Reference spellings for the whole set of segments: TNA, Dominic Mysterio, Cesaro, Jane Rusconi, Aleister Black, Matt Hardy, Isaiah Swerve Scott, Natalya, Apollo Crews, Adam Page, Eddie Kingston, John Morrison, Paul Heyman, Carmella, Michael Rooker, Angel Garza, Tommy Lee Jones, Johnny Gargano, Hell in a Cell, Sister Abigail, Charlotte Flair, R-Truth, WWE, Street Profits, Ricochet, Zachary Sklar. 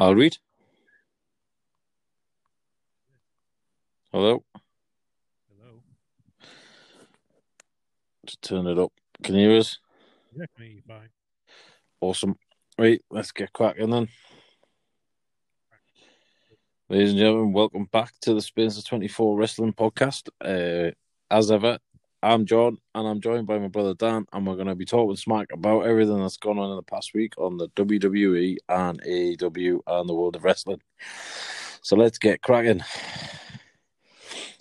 I'll read. Hello? Hello? Just turn it up. Can you hear us? Yeah, I can hear you fine. Awesome. Right, let's get cracking then. Ladies and gentlemen, welcome back to the Spencer 24 Wrestling Podcast. As ever, I'm John, and I'm joined by my brother Dan, and we're going to be talking smack about everything that's gone on in the past week on the WWE and AEW and the world of wrestling. So let's get cracking.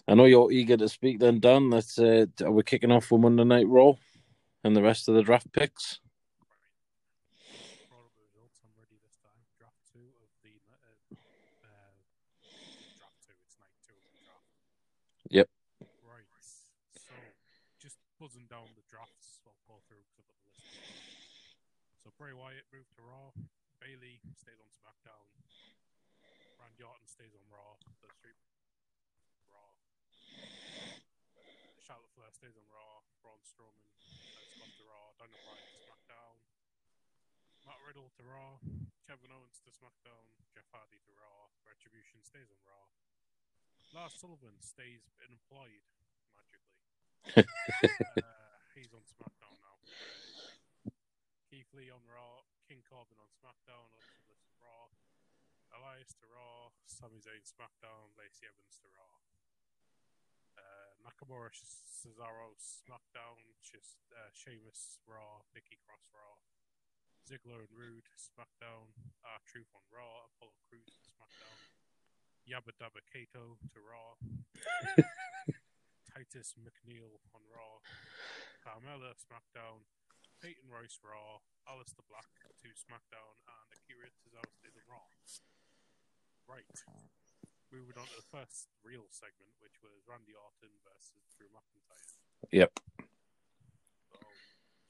I know you're eager to speak then, Dan. We're kicking off with Monday Night Raw and the rest of the draft picks. I'm ready this time. Draft 2 of the... draft 2, it's night 2 of the draft. Yep. Buzzing down the drafts, I'll go through some of the list. So Bray Wyatt moved to Raw, Bayley stays on SmackDown, Randy Orton stays on Raw, the Street Raw, Charlotte Flair stays on Raw, Braun Strowman has gone to Raw, Daniel Bryan to SmackDown, Matt Riddle to Raw, Kevin Owens to SmackDown, Jeff Hardy to Raw, Retribution stays on Raw, Lars Sullivan stays unemployed. He's on SmackDown now. Keith Lee on Raw, King Corbin on SmackDown, Raw, Elias to Raw, Sami Zayn SmackDown, Lacey Evans to Raw, Nakamura Cesaro SmackDown, Sheamus Raw, Nikki Cross Raw, Ziggler and Rude SmackDown, R-Truth on Raw, Apollo Crews on SmackDown, Yabba Dabba Kato to Raw. Titus McNeil on Raw, Carmella SmackDown, Peyton Royce Raw, Aleister Black to SmackDown, and Akira Tozawa stays on Raw. Right, moving on to the first real segment, which was Randy Orton versus Drew McIntyre. Yep. Oh,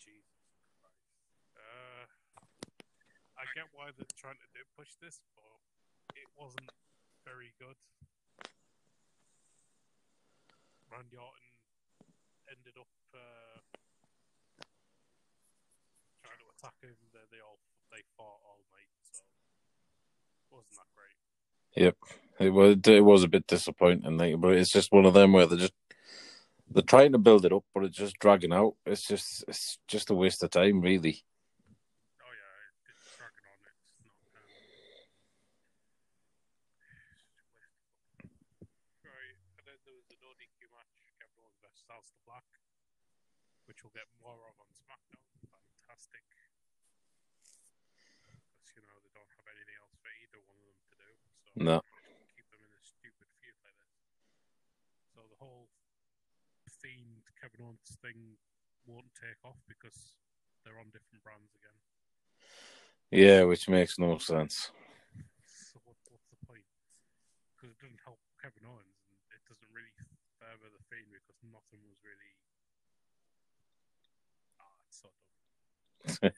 Jesus Christ. I get why they're trying to push this, but it wasn't very good. Randy Orton ended up trying to attack him. They fought all night, so it wasn't that great. Yep, it was a bit disappointing, but it's just one of them where they're trying to build it up, but it's just dragging out. It's just a waste of time, really. Oh yeah, it's dragging on. It's not. Aleister Black, which we'll get more of on SmackDown. Fantastic. Because, you know, they don't have anything else for either one of them to do. So no. Keep them in a stupid feud like this. So the whole Fiend Kevin Owens thing won't take off because they're on different brands again. Yeah, which makes no sense. So what's the point? Because it doesn't help Kevin Owens and it doesn't really... further the Fiend because nothing was really. It's so dumb.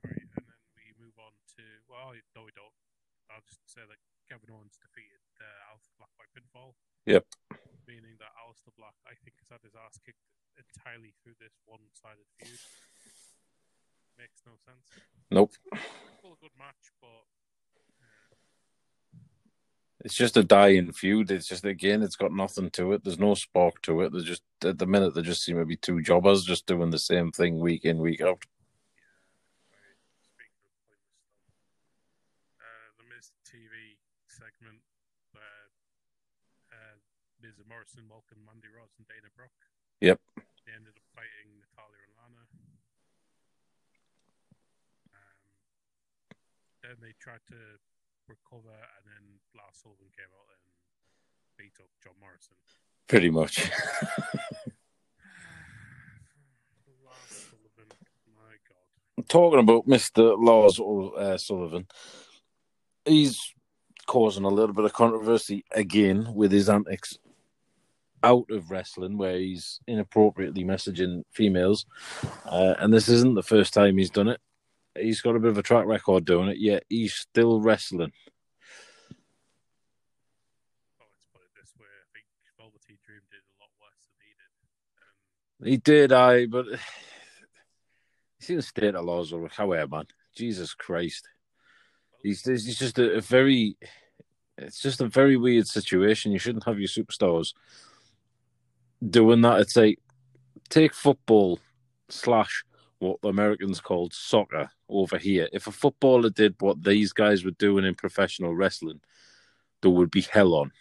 Right, and then we move on to. Well, no, we don't. I'll just say that Kevin Owens defeated Aleister Black by pinfall. Yep. Meaning that Aleister Black, I think, has had his ass kicked entirely through this one-sided feud. Makes no sense. Nope. Still a good match, but. It's just a dying feud. It's just, again, it's got nothing to it. There's no spark to it. They're just, at the minute, there just seem to be two jobbers just doing the same thing week in, week out. The Miz TV segment where Miz and Morrison welcomed Mandy Rose and Dana Brooke. Yep. They ended up fighting Natalya and Lana. Then they tried to recover, and then Lars Sullivan came out and beat up John Morrison. Pretty much. Lars Sullivan, my God. Talking about Mr. Lars Sullivan, he's causing a little bit of controversy again with his antics out of wrestling, where he's inappropriately messaging females, and this isn't the first time he's done it. He's got a bit of a track record doing it, yet he's still wrestling. Well, let's put it this way. I think Velveteen Dream did a lot worse than he did. He did, but... You see the state of laws, however, man. Jesus Christ. He's just a very... It's just a very weird situation. You shouldn't have your superstars doing that. It's like, take football / what the Americans called soccer over here. If a footballer did what these guys were doing in professional wrestling, there would be hell on.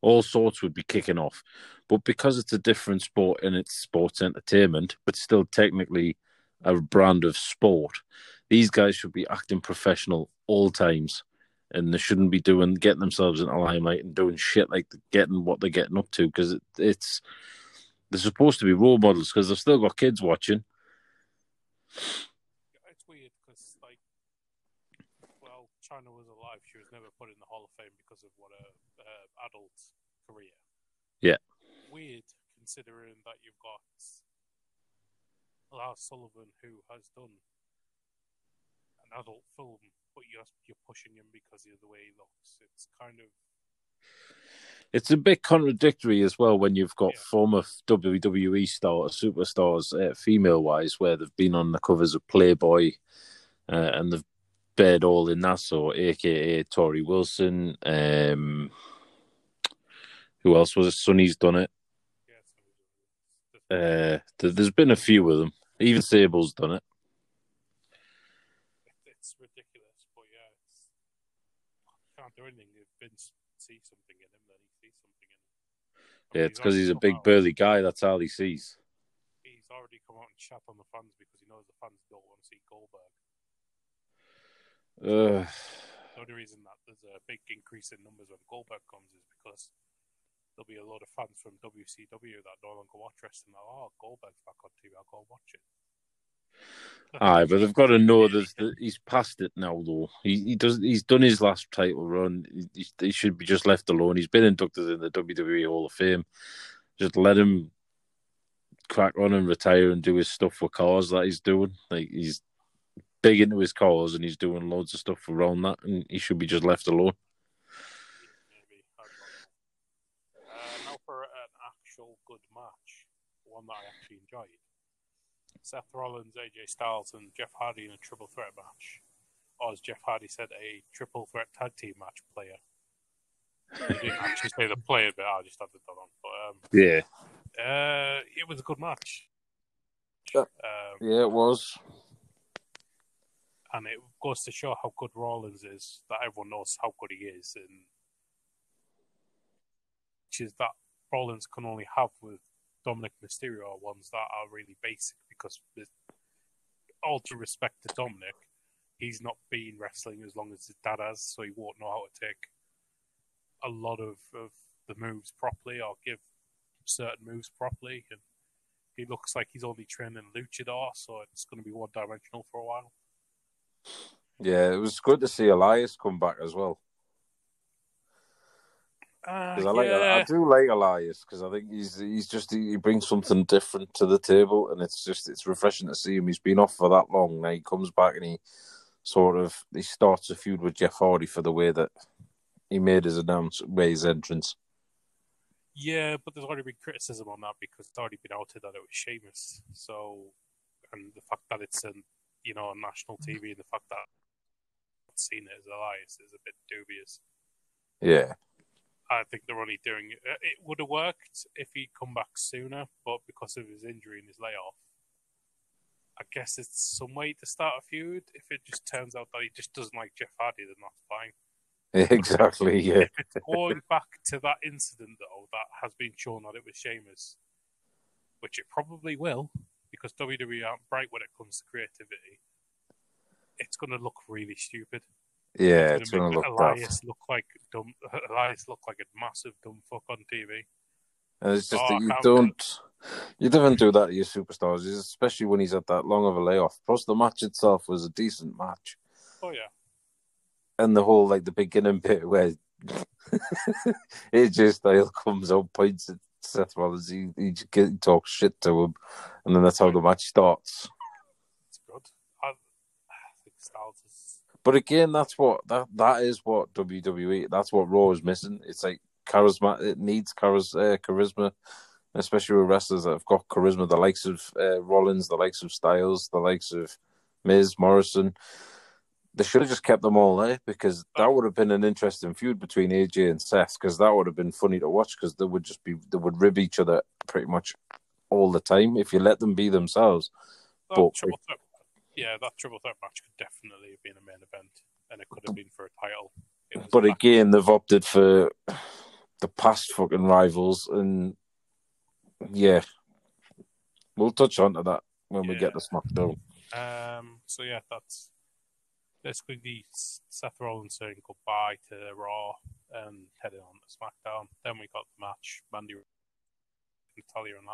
All sorts would be kicking off. But because it's a different sport and it's sports entertainment, but still technically a brand of sport, these guys should be acting professional all times. And they shouldn't be getting themselves into limelight and doing shit like getting what they're getting up to, because they're supposed to be role models because they've still got kids watching. It's weird because, like, well, China was alive. She was never put in the Hall of Fame because of what her adult career. Yeah. Weird considering that you've got Lars Sullivan, who has done an adult film, but you're pushing him because of the way he looks. It's kind of... It's a bit contradictory as well when you've got former WWE stars, superstars, female-wise, where they've been on the covers of Playboy and they've bared all in that, so a.k.a. Tori Wilson. Who else was it? Sonny's done it. There's been a few of them. Even Sable's done it. It's ridiculous, but yeah, I can't do anything. If Vince sees something in him, then he sees something in him. Yeah, it's because he's a big burly guy. That's all he sees. He's already come out and chat on the fans because he knows the fans don't want to see Goldberg. The only reason that there's a big increase in numbers when Goldberg comes is because there'll be a lot of fans from WCW that no longer watch wrestling. Like, oh, Goldberg's back on TV. I'll go and watch it. Aye, but they've got to know that he's past it now, though. He's done his last title run. He should be just left alone. He's been inducted in the WWE Hall of Fame. Just let him crack on and retire and do his stuff for cars that he's doing. Like, he's big into his cars and he's doing loads of stuff around that, and he should be just left alone. Maybe. Now for an actual good match, one that I actually enjoyed. Seth Rollins, AJ Styles, and Jeff Hardy in a triple threat match. Or as Jeff Hardy said, a triple threat tag team match player. He didn't actually say the player, but I just added that on. But, yeah. It was a good match. Yeah, it was. And it goes to show how good Rollins is, that everyone knows how good he is. And which is that Rollins can only have with Dominic Mysterio are ones that are really basic, because with all due respect to Dominic, he's not been wrestling as long as his dad has, so he won't know how to take a lot of the moves properly or give certain moves properly. And he looks like he's only training Luchador, so it's going to be one-dimensional for a while. Yeah, it was good to see Elias come back as well. I do like Elias because I think he brings something different to the table, and it's refreshing to see him. He's been off for that long now. He comes back and he starts a feud with Jeff Hardy for the way that he made his entrance. Yeah, but there's already been criticism on that because it's already been outed that it was Sheamus. So, and the fact that it's on national TV and the fact that I've seen it as Elias is a bit dubious. Yeah. I think they're only doing it. It would have worked if he'd come back sooner, but because of his injury and his layoff, I guess it's some way to start a feud. If it just turns out that he just doesn't like Jeff Hardy, then that's fine. Exactly, yeah. If it's going back to that incident, though, that has been shown that it was Sheamus, which it probably will, because WWE aren't bright when it comes to creativity, it's going to look really stupid. Yeah, it's going to look bad. Elias looked like a massive dumb fuck on TV. And it's just that you don't do that to your superstars, especially when he's had that long of a layoff. Plus, the match itself was a decent match. Oh yeah. And the whole the beginning bit where AJ Styles comes out, points at Seth Rollins, he talks shit to him, and then that's how the match starts. It's good. I think Styles is. But again, that is what WWE, that's what Raw is missing. It's like charisma. It needs charisma, especially with wrestlers that have got charisma. The likes of Rollins, the likes of Styles, the likes of Miz, Morrison. They should have just kept them all there, because that would have been an interesting feud between AJ and Seth, because that would have been funny to watch, because they would rib each other pretty much all the time if you let them be themselves. That triple threat match could definitely have been a main event, and it could have been for a title. But again, they've opted for the past fucking rivals, and yeah, we'll touch on to that when we get to SmackDown. That's basically the Seth Rollins saying goodbye to Raw and heading on to SmackDown. Then we got the match, Randy, Natalya and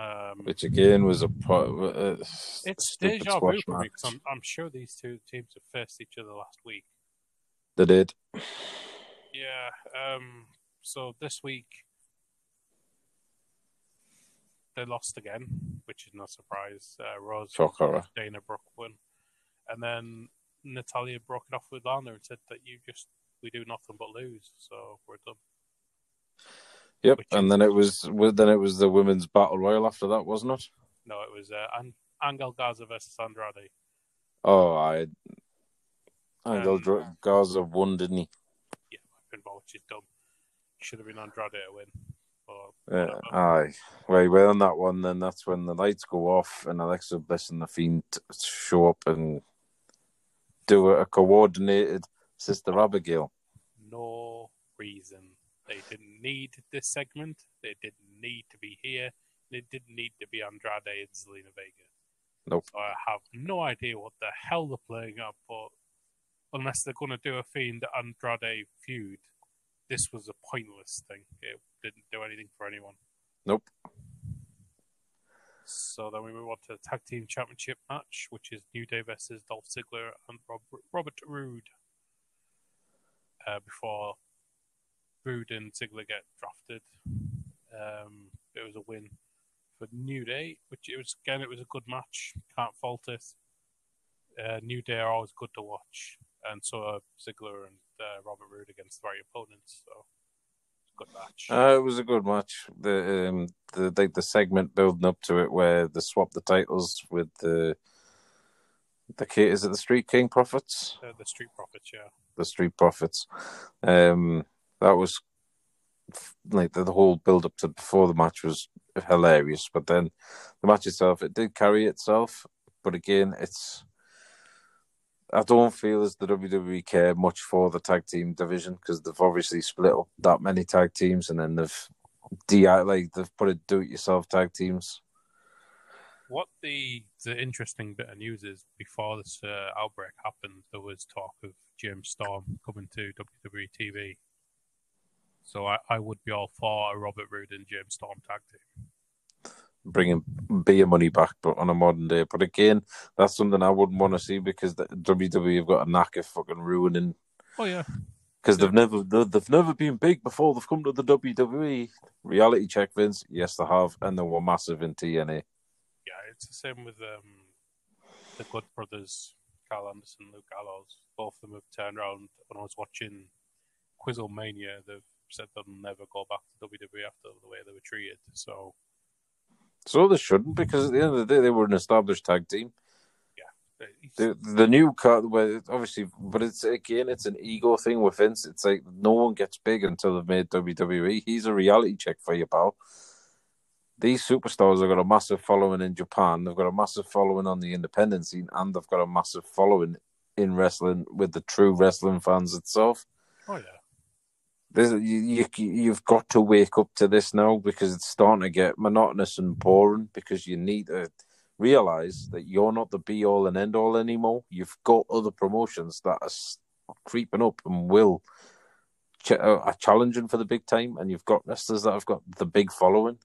Lana. Which again was a part of it's deja vu for me, because I'm sure these two teams have faced each other last week. They did. Yeah. So this week they lost again, which is no surprise. Rose, Dana Brooke won. And then Natalya broke it off with Lana and said that we do nothing but lose, so we're done. Yep, and then it was the women's battle royal after that, wasn't it? No, it was Angel Garza versus Andrade. Oh, Garza won, didn't he? Yeah, which is dumb. Should have been Andrade to win. Well, on that one, then that's when the lights go off and Alexa Bliss and the Fiend show up and do a coordinated Sister Abigail. No reason. They didn't need this segment. They didn't need to be here. They didn't need to be Andrade and Zelina Vega. Nope. So I have no idea what the hell they're playing up, but unless they're going to do a Fiend-Andrade feud, this was a pointless thing. It didn't do anything for anyone. Nope. So then we move on to the Tag Team Championship match, which is New Day versus Dolph Ziggler and Robert Roode. Before Roode and Ziggler get drafted. It was a win for New Day, which it was a good match. Can't fault it. New Day are always good to watch, and so are Ziggler and Robert Roode against the right opponents. So, good match. It was a good match. The segment building up to it where they swap the titles with the Street King Profits? The Street Profits, yeah. The Street Profits. That was like the whole build up to before the match was hilarious, but then the match itself, it did carry itself. But again, I don't feel as the WWE care much for the tag team division, because they've obviously split up that many tag teams, and then they've put it do it yourself tag teams. What the interesting bit of news is, before this outbreak happened, there was talk of James Storm coming to WWE TV. So I would be all for a Robert Roode and James Storm tag team. Bringing beer money back, but on a modern day. But again, that's something I wouldn't want to see, because the WWE have got a knack of fucking ruining. Oh yeah, because they've never been big before they've come to the WWE. Reality check, Vince. Yes, they have, and they were massive in TNA. Yeah, it's the same with the Good Brothers, Carl Anderson, Luke Gallows. Both of them have turned around. When I was watching Quizlemania, they've said they'll never go back to WWE after the way they were treated. So they shouldn't, because at the end of the day, they were an established tag team. Yeah, the new car, obviously, but it's an ego thing with Vince. It's like no one gets big until they've made WWE. He's a reality check for you, pal. These superstars have got a massive following in Japan. They've got a massive following on the independent scene, and they've got a massive following in wrestling with the true wrestling fans itself. Oh yeah. You've got to wake up to this now, because it's starting to get monotonous and boring, because you need to realise that you're not the be-all and end-all anymore. You've got other promotions that are creeping up and are challenging for the big time, and you've got wrestlers that have got the big following.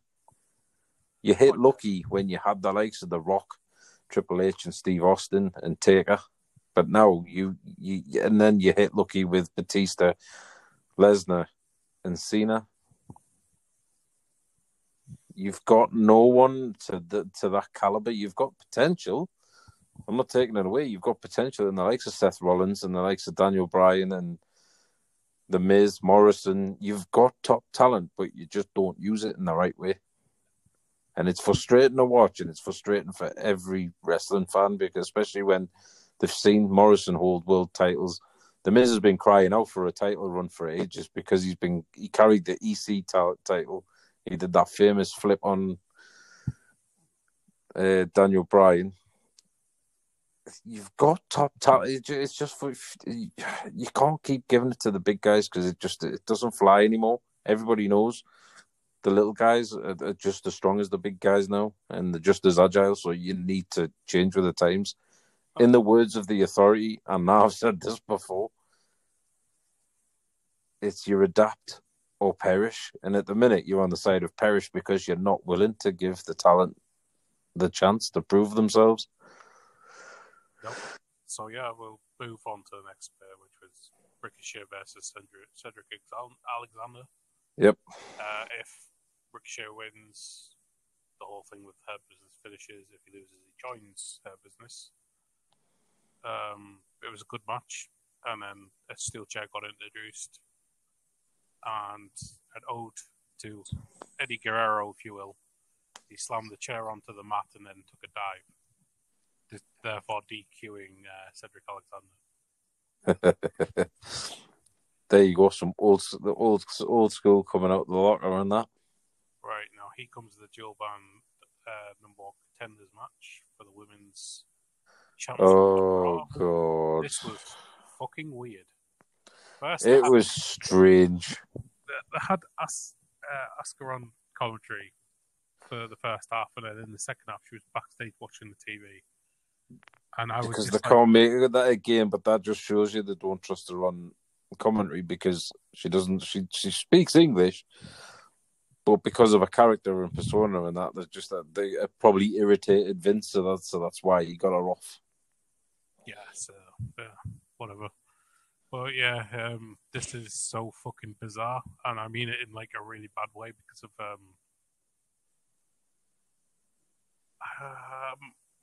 You hit lucky when you had the likes of The Rock, Triple H and Steve Austin and Taker, but now you and then you hit lucky with Batista, Lesnar and Cena. You've got no one to that caliber. You've got potential. I'm not taking it away. You've got potential in the likes of Seth Rollins and the likes of Daniel Bryan and The Miz, Morrison. You've got top talent, but you just don't use it in the right way. And it's frustrating to watch, and it's frustrating for every wrestling fan, because especially when They've seen Morrison hold world titles. The Miz has been crying out for a title run for ages because he carried the EC title. He did that famous flip on Daniel Bryan. You've got top talent. It's just you can't keep giving it to the big guys because it doesn't fly anymore. Everybody knows the little guys are just as strong as the big guys now, and they're just as agile. So you need to change with the times. In the words of the authority, and now I've said this before, it's you adapt or perish. And at the minute, you're on the side of perish because you're not willing to give the talent the chance to prove themselves. Yep. So, yeah, we'll move on to the next pair, which was Ricochet versus Cedric Alexander. Yep. If Ricochet wins, the whole thing with her business finishes. If he loses, he joins her business. It was a good match, and then a steel chair got introduced, and an ode to Eddie Guerrero, if you will. He slammed the chair onto the mat and then took a dive, therefore DQing Cedric Alexander. There you go, some old school coming out of the locker on that. Right, now he comes to the dual band number one contenders match for the women's. Oh, God. This was fucking weird. First, it was strange. They had Asuka on commentary for the first half, and then in the second half, she was backstage watching the TV. And I was because they can't make it that again, but that just shows you they don't trust her on commentary because she doesn't. She speaks English, but because of her character and persona and that, they probably irritated Vince, so that's why he got her off. Yeah, so, whatever. But yeah, this is so fucking bizarre, and I mean it in like a really bad way because of,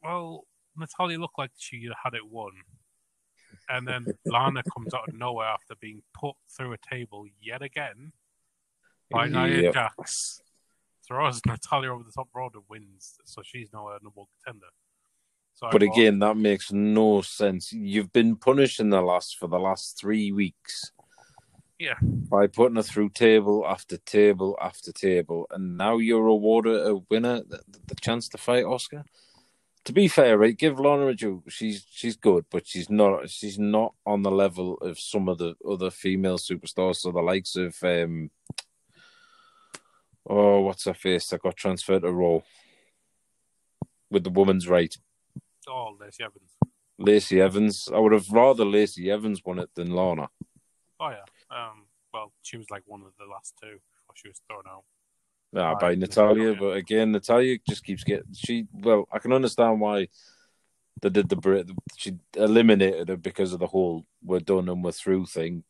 well, Natalya looked like she had it won. And then Lana comes out of nowhere after being put through a table yet again. By Nia Jax, throws Natalya over the top road and wins, so she's now a number one contender. So but again, that makes no sense. You've been punishing the last for the last 3 weeks, by putting her through table after table after table, and now you're awarded a winner the chance to fight Oscar. To be fair, right? Give Lana a due. She's good, but she's not on the level of some of the other female superstars. So the likes of what's her face that got transferred to Raw with the woman's right? Oh, Lacey Evans. Lacey Evans. I would have rather Lacey Evans won it than Lana. Oh, yeah. Well, she was like one of the last two before she was thrown out. Nah, by Natalya. But again, Natalya just keeps getting... Well, I can understand why they did she eliminated her because of the whole we're done and we're through thing.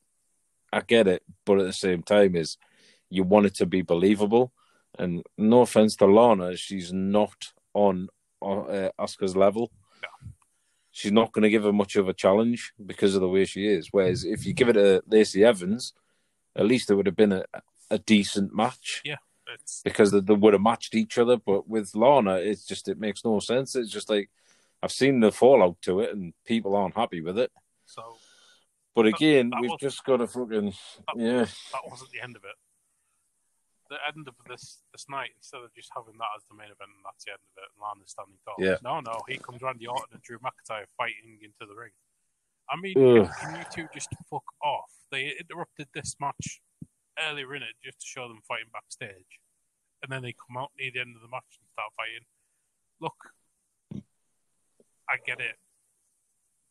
I get it, but at the same time is... You want it to be believable. And no offense to Lana, she's not on Asuka's level. No. She's not going to give her much of a challenge because of the way she is. Whereas if you give it to Lacey Evans, at least it would have been a decent match. Yeah, because they would have matched each other. But with Lana, it makes no sense. It's just like, I've seen the fallout to it and people aren't happy with it. So, but again, we've just got to fucking... That wasn't the end of it. The end of this night, instead of just having that as the main event and that's the end of it and Lana's standing tall. Yeah. No, here comes Randy Orton and Drew McIntyre fighting into the ring. I mean, can you two just fuck off? They interrupted this match earlier in it just to show them fighting backstage. And then they come out near the end of the match and start fighting. Look, I get it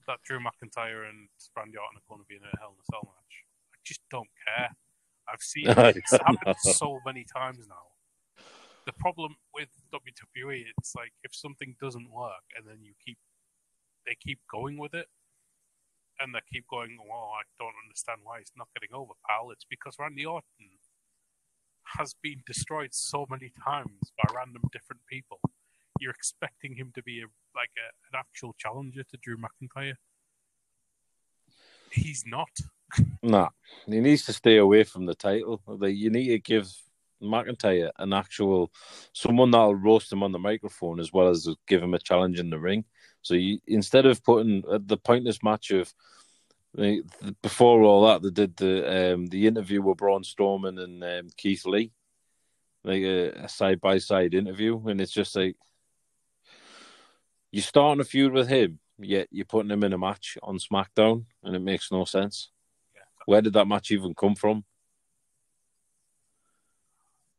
that Drew McIntyre and Randy Orton are going to be in a Hell in a Cell match. I just don't care. I've seen it's happened so many times now. The problem with WWE, it's like if something doesn't work and then they keep going with it and they keep going, well, I don't understand why it's not getting over, pal. It's because Randy Orton has been destroyed so many times by random different people. You're expecting him to be an actual challenger to Drew McIntyre. He's not. Nah, he needs to stay away from the title. You need to give McIntyre an actual someone that'll roast him on the microphone as well as give him a challenge in the ring. So you, instead of putting the pointless match of before all that, they did the interview with Braun Strowman and Keith Lee, like a side by side interview, and it's just like you're starting a feud with him, yet you're putting him in a match on SmackDown, and it makes no sense. Yeah. Where did that match even come from?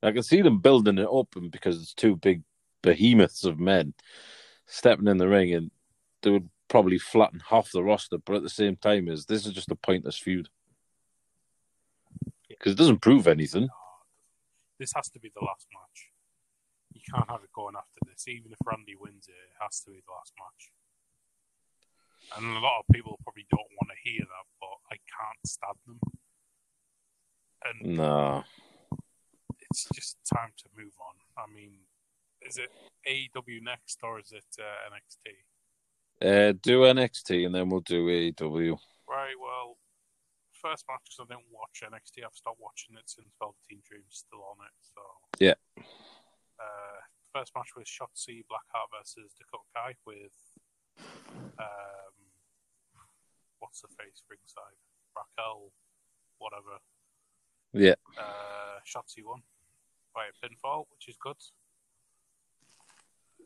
I can see them building it up, and because it's two big behemoths of men stepping in the ring, and they would probably flatten half the roster, but at the same time, is this is just a pointless feud. Because it doesn't prove anything. This has to be the last match. You can't have it going after this. Even if Randy wins it, it has to be the last match. And a lot of people probably don't want to hear that, but I can't stab them. And no. It's just time to move on. I mean, is it AEW next or is it NXT? Do NXT and then we'll do AEW. Right, well, first match because I didn't watch NXT. I've stopped watching it since Velveteen Dream's still on it. So yeah. First match was Shotzi Blackheart versus Dakota Kai with what's the face ringside? Raquel, whatever. Yeah. Shotzi won by a pinfall, which is good.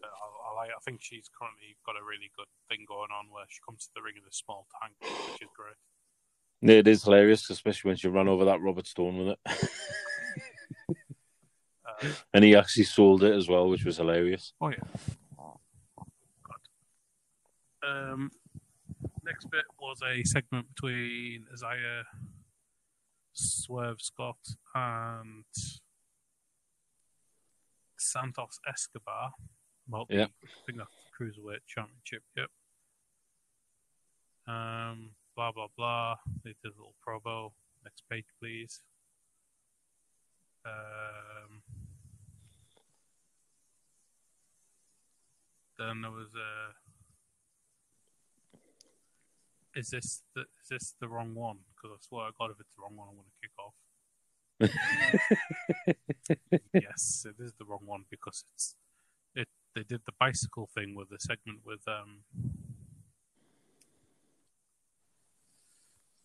I think she's currently got a really good thing going on where she comes to the ring in a small tank, which is great. Yeah, it is hilarious, especially when she ran over that Robert Stone with it. And he actually sold it as well, which was hilarious. Oh, yeah. Good. Next bit was a segment between Isaiah, Swerve Scott, and Santos Escobar. Well, yeah. I think that's the Cruiserweight Championship, yep. Blah, blah, blah. They did a little promo. Next page, please. Then there was a... Is this the wrong one? Because I swear to God, if it's the wrong one, I want to kick off. Yes, it is the wrong one because it's... They did the bicycle thing with the segment with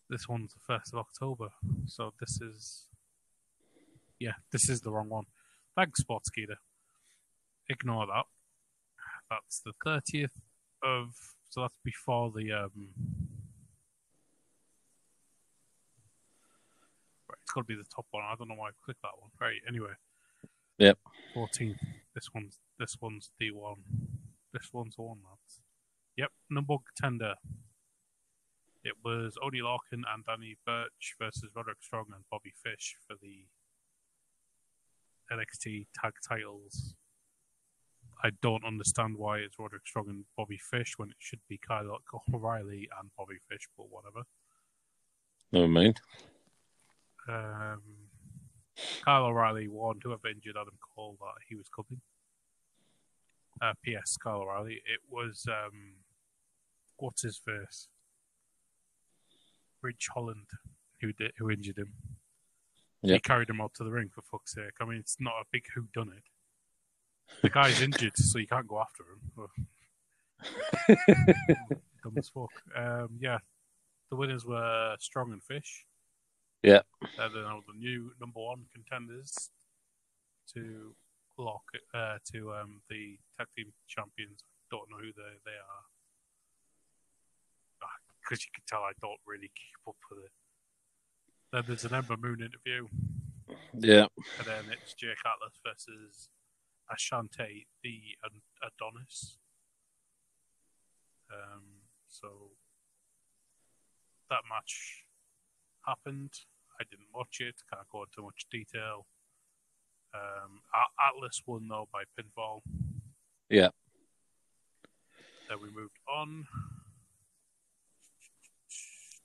this one's the 1st of October. So this is the wrong one. Thanks, Sportskeeda. Ignore that. That's the 30th of... So that's before the... Right, it's got to be the top one. I don't know why I clicked that one. Right, anyway. Yep. 14th. This one's the one. This one's the one, lads. Yep, number one contender. It was Oney Lorcan and Danny Burch versus Roderick Strong and Bobby Fish for the NXT tag titles. I don't understand why it's Roderick Strong and Bobby Fish when it should be Kyle O'Reilly and Bobby Fish, but whatever. Never mind. Kyle O'Reilly warned whoever injured Adam Cole that he was coming. P.S. Kyle O'Reilly. It was what's his face? Ridge Holland, who injured him. Yep. He carried him out to the ring for fuck's sake. I mean, it's not a big whodunit. The guy's injured, so you can't go after him. Dumb as fuck. The winners were Strong and Fish. Yeah. They're the new number one contenders to lock to the tag team champions. I don't know who they are. Because you can tell I don't really keep up with it. Then there's an Ember Moon interview. Yeah. And then it's Jake Atlas versus Ashante the Adonis. So that match happened. I didn't watch it. Can't go into much detail. Atlas won though by pinfall. Yeah. Then we moved on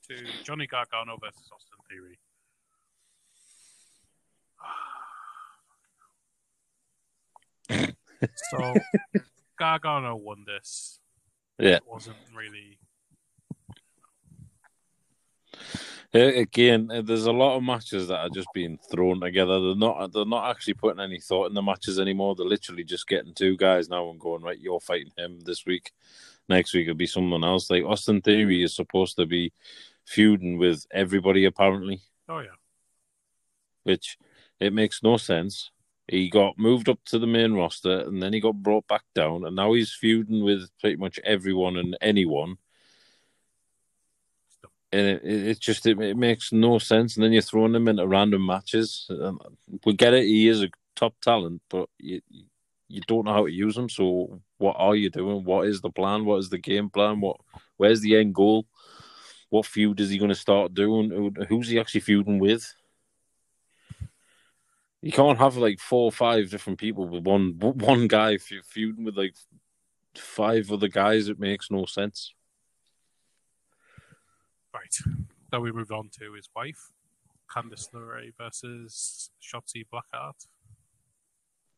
to Johnny Gargano versus Austin Theory. So Gargano won this. Yeah. It wasn't really. Again, there's a lot of matches that are just being thrown together. They're not actually putting any thought in the matches anymore. They're literally just getting two guys now and going, right, you're fighting him this week. Next week it'll be someone else. Like Austin Theory is supposed to be feuding with everybody, apparently. Oh, yeah. Which, it makes no sense. He got moved up to the main roster and then he got brought back down. And now he's feuding with pretty much everyone and anyone. And it just makes no sense. And then you're throwing him into random matches. We get it. He is a top talent, but you don't know how to use him. So what are you doing? What is the plan? What is the game plan? Where's the end goal? What feud is he going to start doing? Who's he actually feuding with? You can't have like 4 or 5 different people with one guy. If you're feuding with like 5 other guys, it makes no sense. Right. Now we moved on to his wife, Candice LeRae versus Shotzi Blackheart.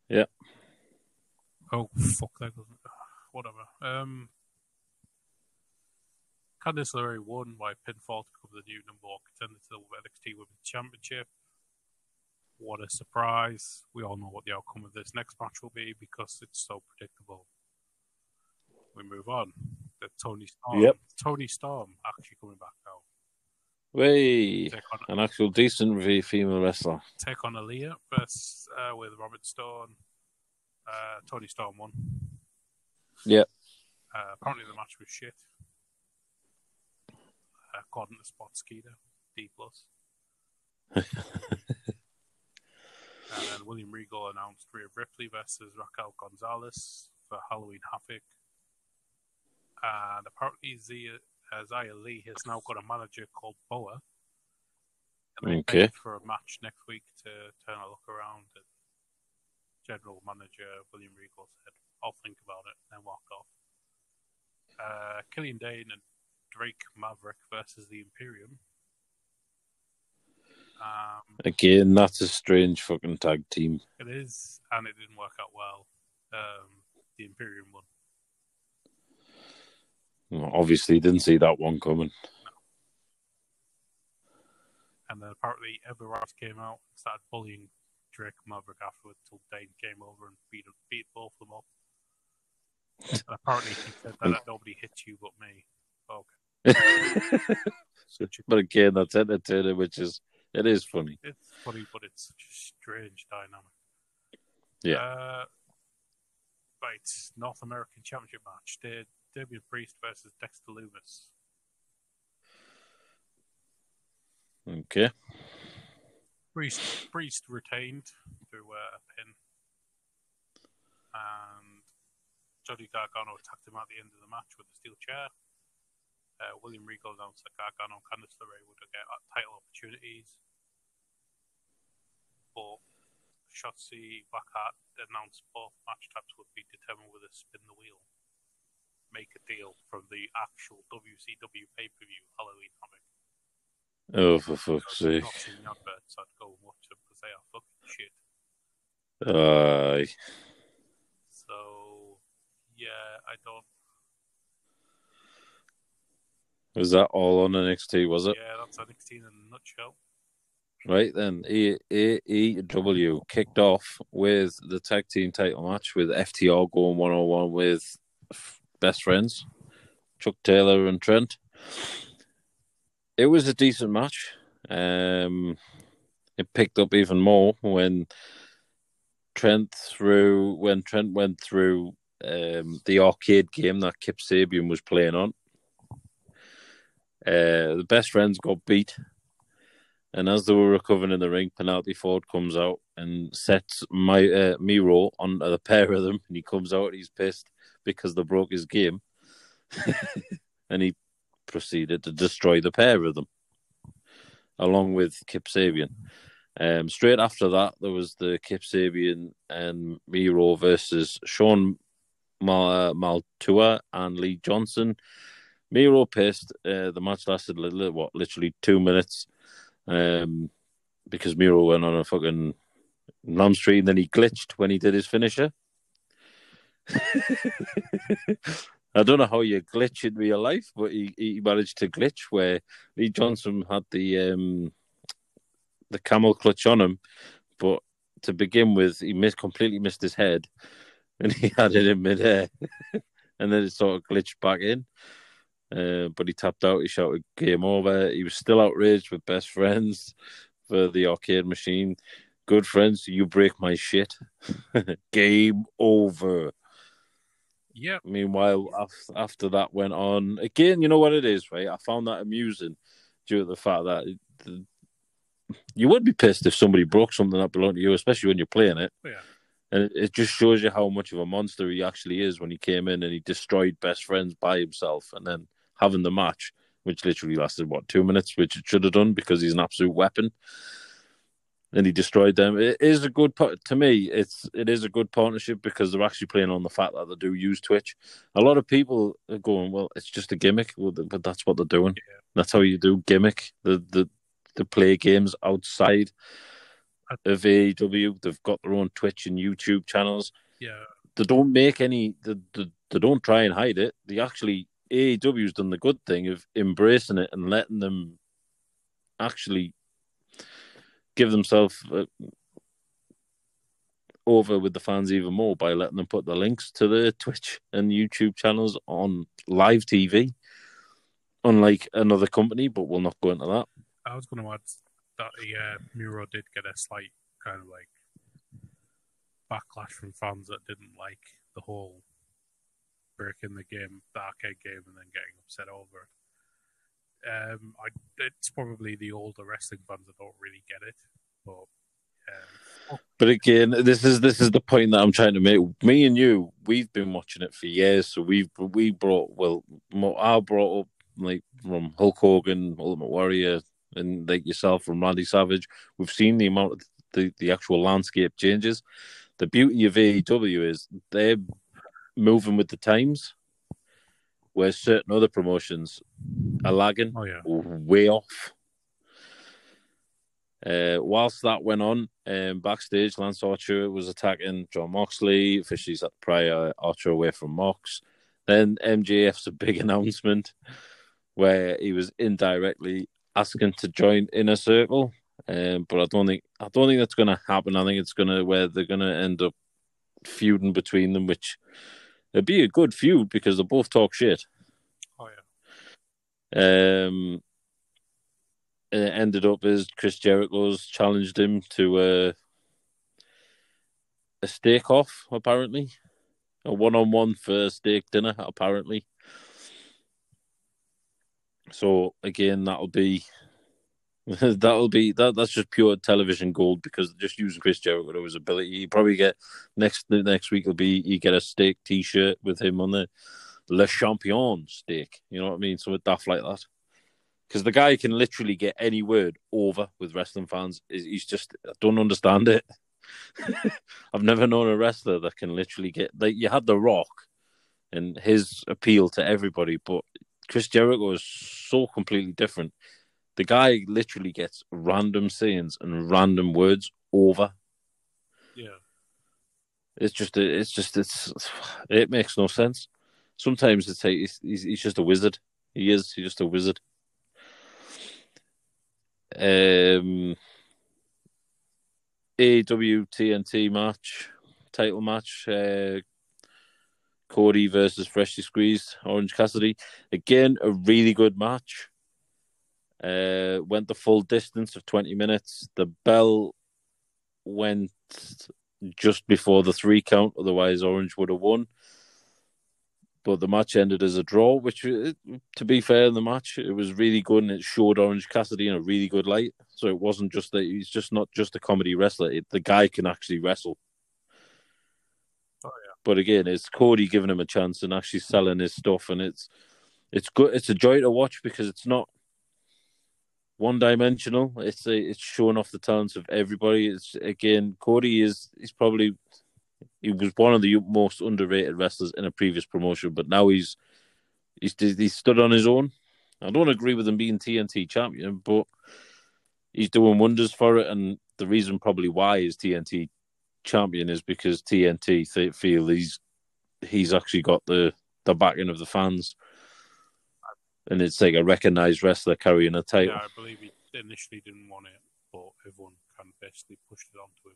Yeah. Oh, fuck. That doesn't... Whatever. Candice LeRae won by pinfall to become the new #1 contender to the NXT Women's Championship. What a surprise. We all know what the outcome of this next match will be because it's so predictable. We move on. Tony Storm. Yep. Tony Storm actually coming back now. Way. An actual decent female wrestler. Take on Aaliyah versus, with Robert Stone. Tony Storm won. Yep. Apparently the match was shit. According to Spot Skeeter, D+. And then William Regal announced Rhea Ripley versus Raquel Gonzalez for Halloween Havoc. And apparently Xia Li has now got a manager called Boa. And they paid for a match next week to turn a look around. And General Manager William Regal said, I'll think about it, and then walked off. Killian Dane and Drake Maverick versus the Imperium. Again, that's a strange fucking tag team. It is, and it didn't work out well. The Imperium won. Obviously, didn't see that one coming. No. And then apparently, Everard came out and started bullying Drake Maverick afterwards till Dane came over and beat both of them up. And apparently, he said that nobody hit you but me. Okay. But again, that's entertaining, which is it is funny. It's funny, but it's such a strange dynamic. Yeah. Right, North American Championship match. Damian Priest versus Dexter Lumis. Okay. Priest retained through a pin. And Johnny Gargano attacked him at the end of the match with a steel chair. William Regal announced that Gargano and Candice LeRae would get title opportunities. But Shotzi Blackheart announced both match types would be determined with a spin the wheel. Make a deal from the actual WCW pay-per-view Halloween Havoc. Oh, for fuck's sake. I've seen the adverts, I'd go and watch them because they are fucking shit. So, yeah, I don't... Was that all on NXT, was it? Yeah, that's NXT in a nutshell. Right then, AEW kicked off with the tag team title match with FTR going 1-on-1 with Best Friends, Chuck Taylor and Trent. It was a decent match. It picked up even more when Trent went through the arcade game that Kip Sabian was playing on. The Best Friends got beat, and as they were recovering in the ring, Penelope Ford comes out and sets Miro on the pair of them, and he comes out, he's pissed because they broke his game. And he proceeded to destroy the pair of them, along with Kip Sabian. Straight after that, there was the Kip Sabian and Miro versus Sean Maltua and Lee Johnson. Miro pissed. The match lasted literally 2 minutes, because Miro went on a fucking lamb tree and then he glitched when he did his finisher. I don't know how you glitch in real life, but he managed to glitch where Lee Johnson had the camel clutch on him, but to begin with, he completely missed his head, and he had it in midair, and then it sort of glitched back in. But he tapped out. He shouted "Game over!" He was still outraged with best friends for the arcade machine. Good friends, you break my shit. Game over. Yeah. Meanwhile, after that went on again. You know what it is, right? I found that amusing due to the fact that you would be pissed if somebody broke something that belonged to you, especially when you're playing it. Yeah. And it just shows you how much of a monster he actually is when he came in and he destroyed best friends by himself, and then having the match, which literally lasted, 2 minutes, which it should have done because he's an absolute weapon. And he destroyed them. It is a good part to me. It is a good partnership because they're actually playing on the fact that they do use Twitch. A lot of people are going, "Well, it's just a gimmick," but that's what they're doing. Yeah. That's how you do gimmick. They play games outside of AEW. They've got their own Twitch and YouTube channels. Yeah, they don't make any. They don't try and hide it. They actually AEW's done the good thing of embracing it and letting them actually give themselves over with the fans even more by letting them put the links to their Twitch and YouTube channels on live TV, unlike another company, but we'll not go into that. I was going to add that Muro did get a slight kind of like backlash from fans that didn't like the whole breaking the game, the arcade game, and then getting upset over it. It's probably the older wrestling fans that don't really get it, but again, this is the point that I'm trying to make. Me and you, we've been watching it for years, so I brought up like from Hulk Hogan, Ultimate Warrior, and like yourself from Randy Savage. We've seen the amount of the actual landscape changes. The beauty of AEW is they're moving with the times, where certain other promotions are lagging way off. Whilst that went on, backstage, Lance Archer was attacking John Moxley. Fishy's at the prior, Archer away from Mox. Then MJF's a big announcement where he was indirectly asking to join Inner Circle, but I don't think that's going to happen. I think it's where they're going to end up feuding between them, which. It'd be a good feud because they both talk shit. Oh, yeah. And it ended up as Chris Jericho's challenged him to a steak-off, apparently. A one-on-one for steak dinner, apparently. So, again, that's just pure television gold because just using Chris Jericho to his ability, you probably get next week will be you get a steak T-shirt with him on the Le Champion steak. You know what I mean? So a daft like that, because the guy can literally get any word over with wrestling fans. He's just I don't understand it. I've never known a wrestler that can literally get like you had The Rock and his appeal to everybody, but Chris Jericho is so completely different. The guy literally gets random sayings and random words over. Yeah, it makes no sense. Sometimes it's like he's just a wizard. He's just a wizard. AEW TNT title match. Cody versus Freshly Squeezed Orange Cassidy. Again, a really good match. Went the full distance of 20 minutes. The bell went just before the 3 count, otherwise Orange would have won. But the match ended as a draw, which, to be fair, in the match, it was really good and it showed Orange Cassidy in a really good light. So it wasn't just that he's just not just a comedy wrestler. The guy can actually wrestle. Oh, yeah. But again, it's Cody giving him a chance and actually selling his stuff. And it's good. It's a joy to watch because it's not one-dimensional. It's showing off the talents of everybody. It's again, Cody was one of the most underrated wrestlers in a previous promotion, but now he's stood on his own. I don't agree with him being TNT champion, but he's doing wonders for it. And the reason probably why he's TNT champion is because TNT feel he's actually got the the backing of the fans. And it's like a recognised wrestler carrying a title. Yeah, I believe he initially didn't want it, but everyone kind of basically pushed it onto him.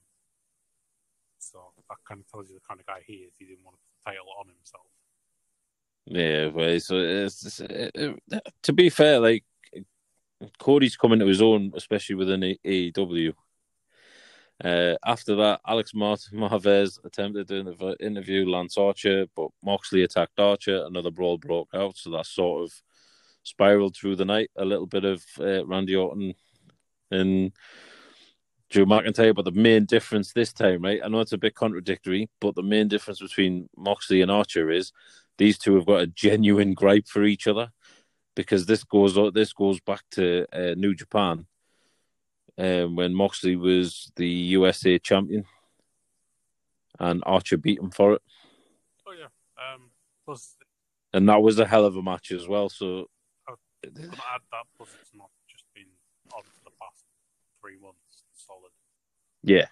So that kind of tells you the kind of guy he is. He didn't want to put the title on himself. Yeah, well, so it's to be fair, like, Cody's coming to his own, especially within AEW. After that, Alex Marvez attempted to interview Lance Archer, but Moxley attacked Archer. Another brawl broke out, so that sort of spiraled through the night. A little bit of Randy Orton and Drew McIntyre, but the main difference this time, right? I know it's a bit contradictory, but the main difference between Moxley and Archer is these two have got a genuine gripe for each other, because this goes back to New Japan when Moxley was the USA champion and Archer beat him for it. Oh yeah, plus, and that was a hell of a match as well. So I was going to add that, plus it's not just been on for the past 3 months, solid. Yeah.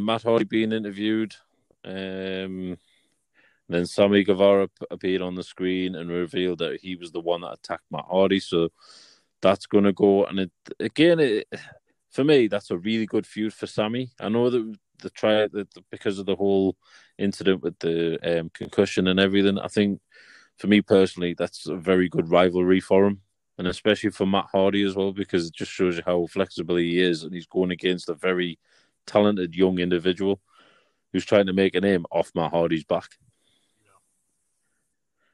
Matt Hardy being interviewed. Then Sammy Guevara appeared on the screen and revealed that he was the one that attacked Matt Hardy. So that's going to go. And it, for me, that's a really good feud for Sammy. I know that because of the whole incident with the concussion and everything, I think for me personally, that's a very good rivalry for him. And especially for Matt Hardy as well, because it just shows you how flexible he is. And he's going against a very talented young individual who's trying to make a name off Matt Hardy's back.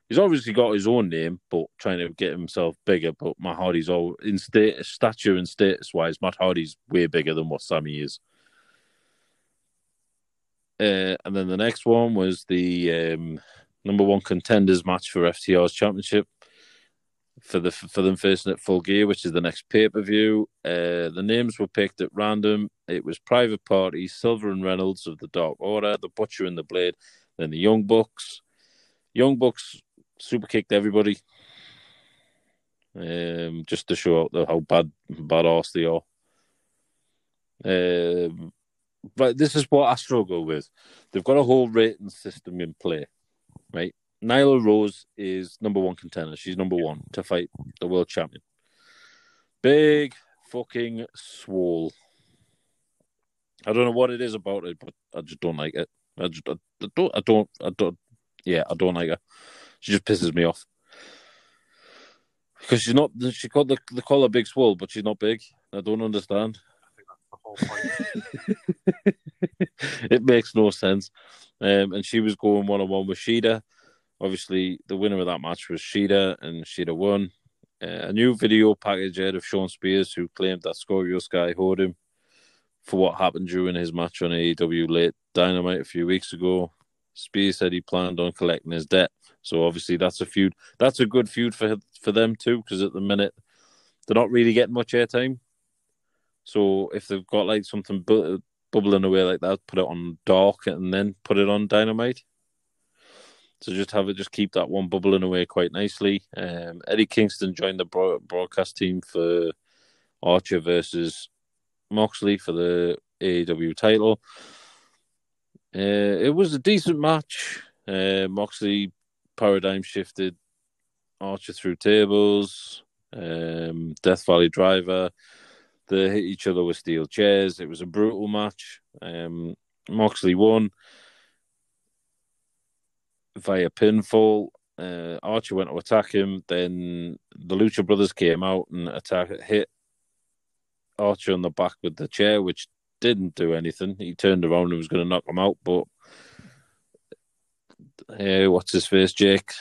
He's obviously got his own name, but trying to get himself bigger. But Matt Hardy's in stature and status-wise, Matt Hardy's way bigger than what Sammy is. And then the next one was the number one contenders match for FTR's championship for them facing at Full Gear, which is the next pay-per-view. The names were picked at random. It was Private Party, Silver and Reynolds of the Dark Order, the Butcher and the Blade, then the Young Bucks. Young Bucks superkicked everybody, just to show out how badass they are. But this is what I struggle with. They've got a whole rating system in play, right? Nyla Rose is number one contender. She's number one to fight the world champion. Big fucking swole. I don't know what it is about it, but I just don't like it. I don't like her. She just pisses me off. Because she's not... She called the collar Big Swole, but she's not big. I don't understand. I think that's the whole point. It makes no sense. And she was going one-on-one with Shida. Obviously, the winner of that match was Shida, and Shida won. A new video package out of Sean Spears, who claimed that Scorpio Sky owed him for what happened during his match on AEW late Dynamite a few weeks ago. Spear said he planned on collecting his debt. So obviously that's a feud. That's a good feud for them too, because at the minute they're not really getting much airtime. So if they've got like something bubbling away like that, put it on Dark and then put it on Dynamite. So just keep that one bubbling away quite nicely. Eddie Kingston joined the broadcast team for Archer versus Moxley for the AEW title. It was a decent match. Moxley paradigm shifted Archer through tables, Death Valley Driver. They hit each other with steel chairs. It was a brutal match. Moxley won via pinfall. Archer went to attack him. Then the Lucha Brothers came out and hit Archer on the back with the chair, which didn't do anything. He turned around and was going to knock him out, but what's his face, Jake?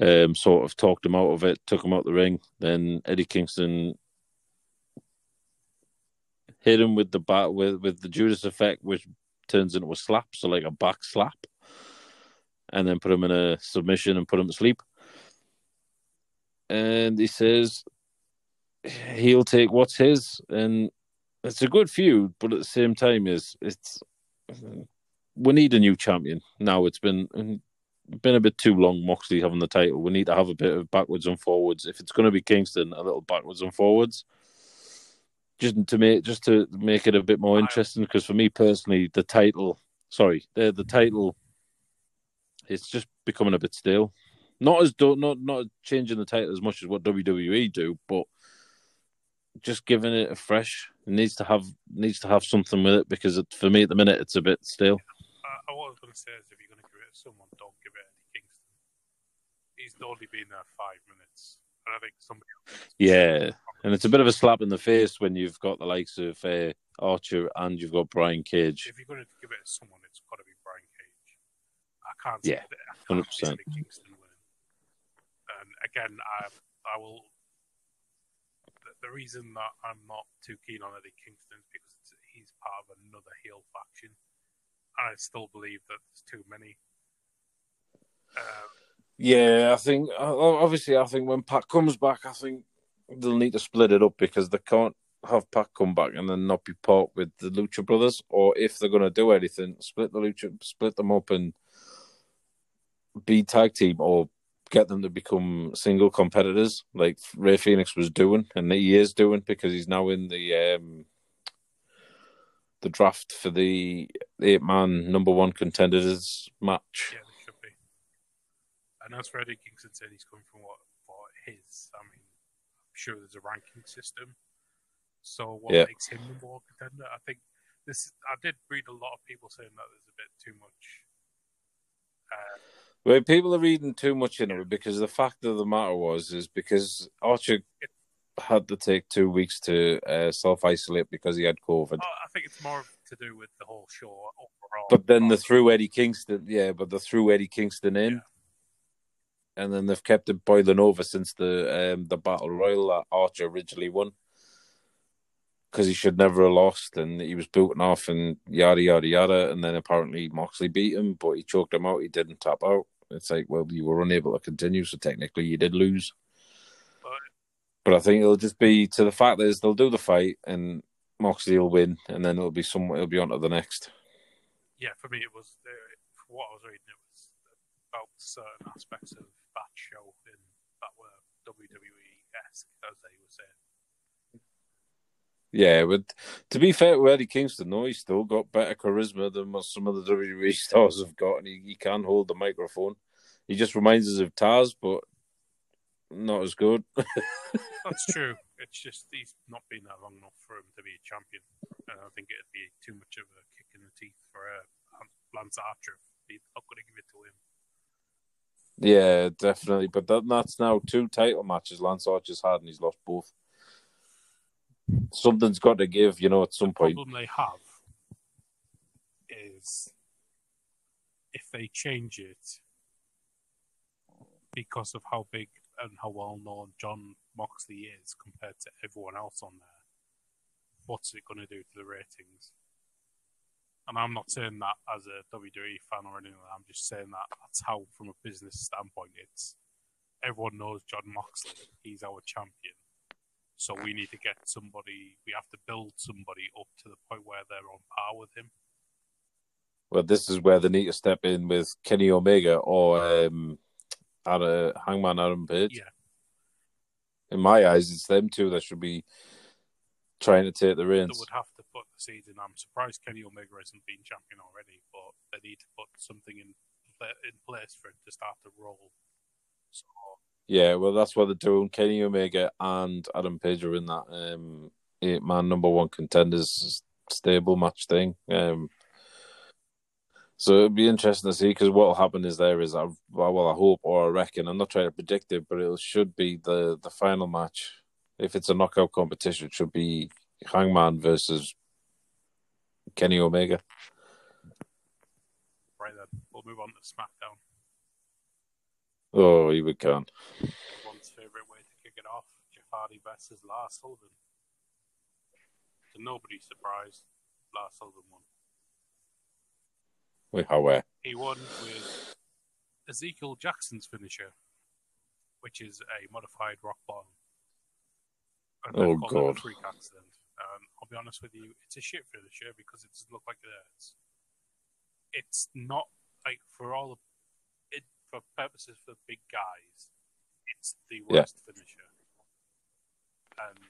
Sort of talked him out of it, took him out the ring. Then Eddie Kingston hit him with the bat with the Judas effect, which turns into a slap, so like a back slap, and then put him in a submission and put him to sleep. And he says he'll take what's his, and it's a good feud, but at the same time, we need a new champion now. It's been a bit too long, Moxley having the title. We need to have a bit of backwards and forwards. If it's going to be Kingston, a little backwards and forwards, just to make it a bit more interesting. Because for me personally, the title Sorry, the title. It's just becoming a bit stale. Not changing the title as much as what WWE do, but just giving it a fresh. It needs to have something with it, because it, for me at the minute, it's a bit stale. I was going to say is, if you're going to give it to someone, don't give it to Kingston. He's only been there 5 minutes, and I think somebody else. Yeah, and it's a bit of a slap in the face when you've got the likes of Archer and you've got Brian Cage. If you're going to give it to someone, it's got to be Brian Cage. I can't. Yeah, 100%. Kingston winning. And again, I will. The reason that I'm not too keen on Eddie Kingston is because he's part of another heel faction. I still believe that there's too many. Yeah, I think, obviously, I think when Pat comes back, I think they'll need to split it up, because they can't have Pat come back and then not be part with the Lucha Brothers. Or if they're going to do anything, split them up and be tag team, or get them to become single competitors like Rey Fénix was doing, and he is doing, because he's now in the draft for the 8-man number 1 contenders match. Yeah, they should be. And as for Eddie Kingston said, he's coming from I'm sure there's a ranking system. So what makes him the more contender? I think I did read a lot of people saying that there's a bit too much. Well, people are reading too much into it, because the fact of the matter is because Archer had to take 2 weeks to self-isolate because he had COVID. I think it's more to do with the whole show overall. But then they threw Eddie Kingston, in, and then they've kept it boiling over since the Battle Royal that Archer originally won, because he should never have lost, and he was booting off and yada yada yada, and then apparently Moxley beat him, but he choked him out. He didn't tap out. It's like, well, you were unable to continue, so technically you did lose. But I think it'll just be to the fact is they'll do the fight and Moxley will win, and then it'll be on to the next. Yeah, for me, it was for what I was reading. It was about certain aspects of that show that were WWE-esque, as they were saying. Yeah, but to be fair to Eddie Kingston, though, he's still got better charisma than what some of the WWE stars have got, and he can hold the microphone. He just reminds us of Taz, but not as good. That's true. It's just he's not been that long enough for him to be a champion. And I think it'd be too much of a kick in the teeth for Lance Archer. He's not going to give it to him. Yeah, definitely. But that's now 2 title matches Lance Archer's had, and he's lost both. Something's got to give, at some point. The problem they have is if they change it because of how big and how well known John Moxley is compared to everyone else on there, what's it going to do to the ratings? And I'm not saying that as a WWE fan or anything, I'm just saying that's how, from a business standpoint, it's everyone knows John Moxley, he's our champion. So we need to get somebody, we have to build somebody up to the point where they're on par with him. Well, this is where they need to step in with Kenny Omega or Hangman Adam Page. Yeah. In my eyes, it's them two that should be trying to take the reins. They would have to put the seeds in. I'm surprised Kenny Omega hasn't been champion already, but they need to put something in place for it to start to roll. So, yeah, well, that's what they're doing. Kenny Omega and Adam Page are in that 8-man number 1 contenders stable match thing. So it'll be interesting to see, because what'll happen is I hope, or I reckon, I'm not trying to predict it, but it should be the final match. If it's a knockout competition, it should be Hangman versus Kenny Omega. Right then, we'll move on to SmackDown. Oh, we can. Everyone's favourite way to kick it off, Jeff Hardy versus Lars Sullivan. To nobody's surprise, Lars Sullivan won. He won with Ezekiel Jackson's finisher, which is a modified rock bottom. Oh, God. A freak accident. I'll be honest with you, it's a shit finisher because it doesn't look like it hurts. It's not, like, for purposes for big guys, it's the worst finisher. And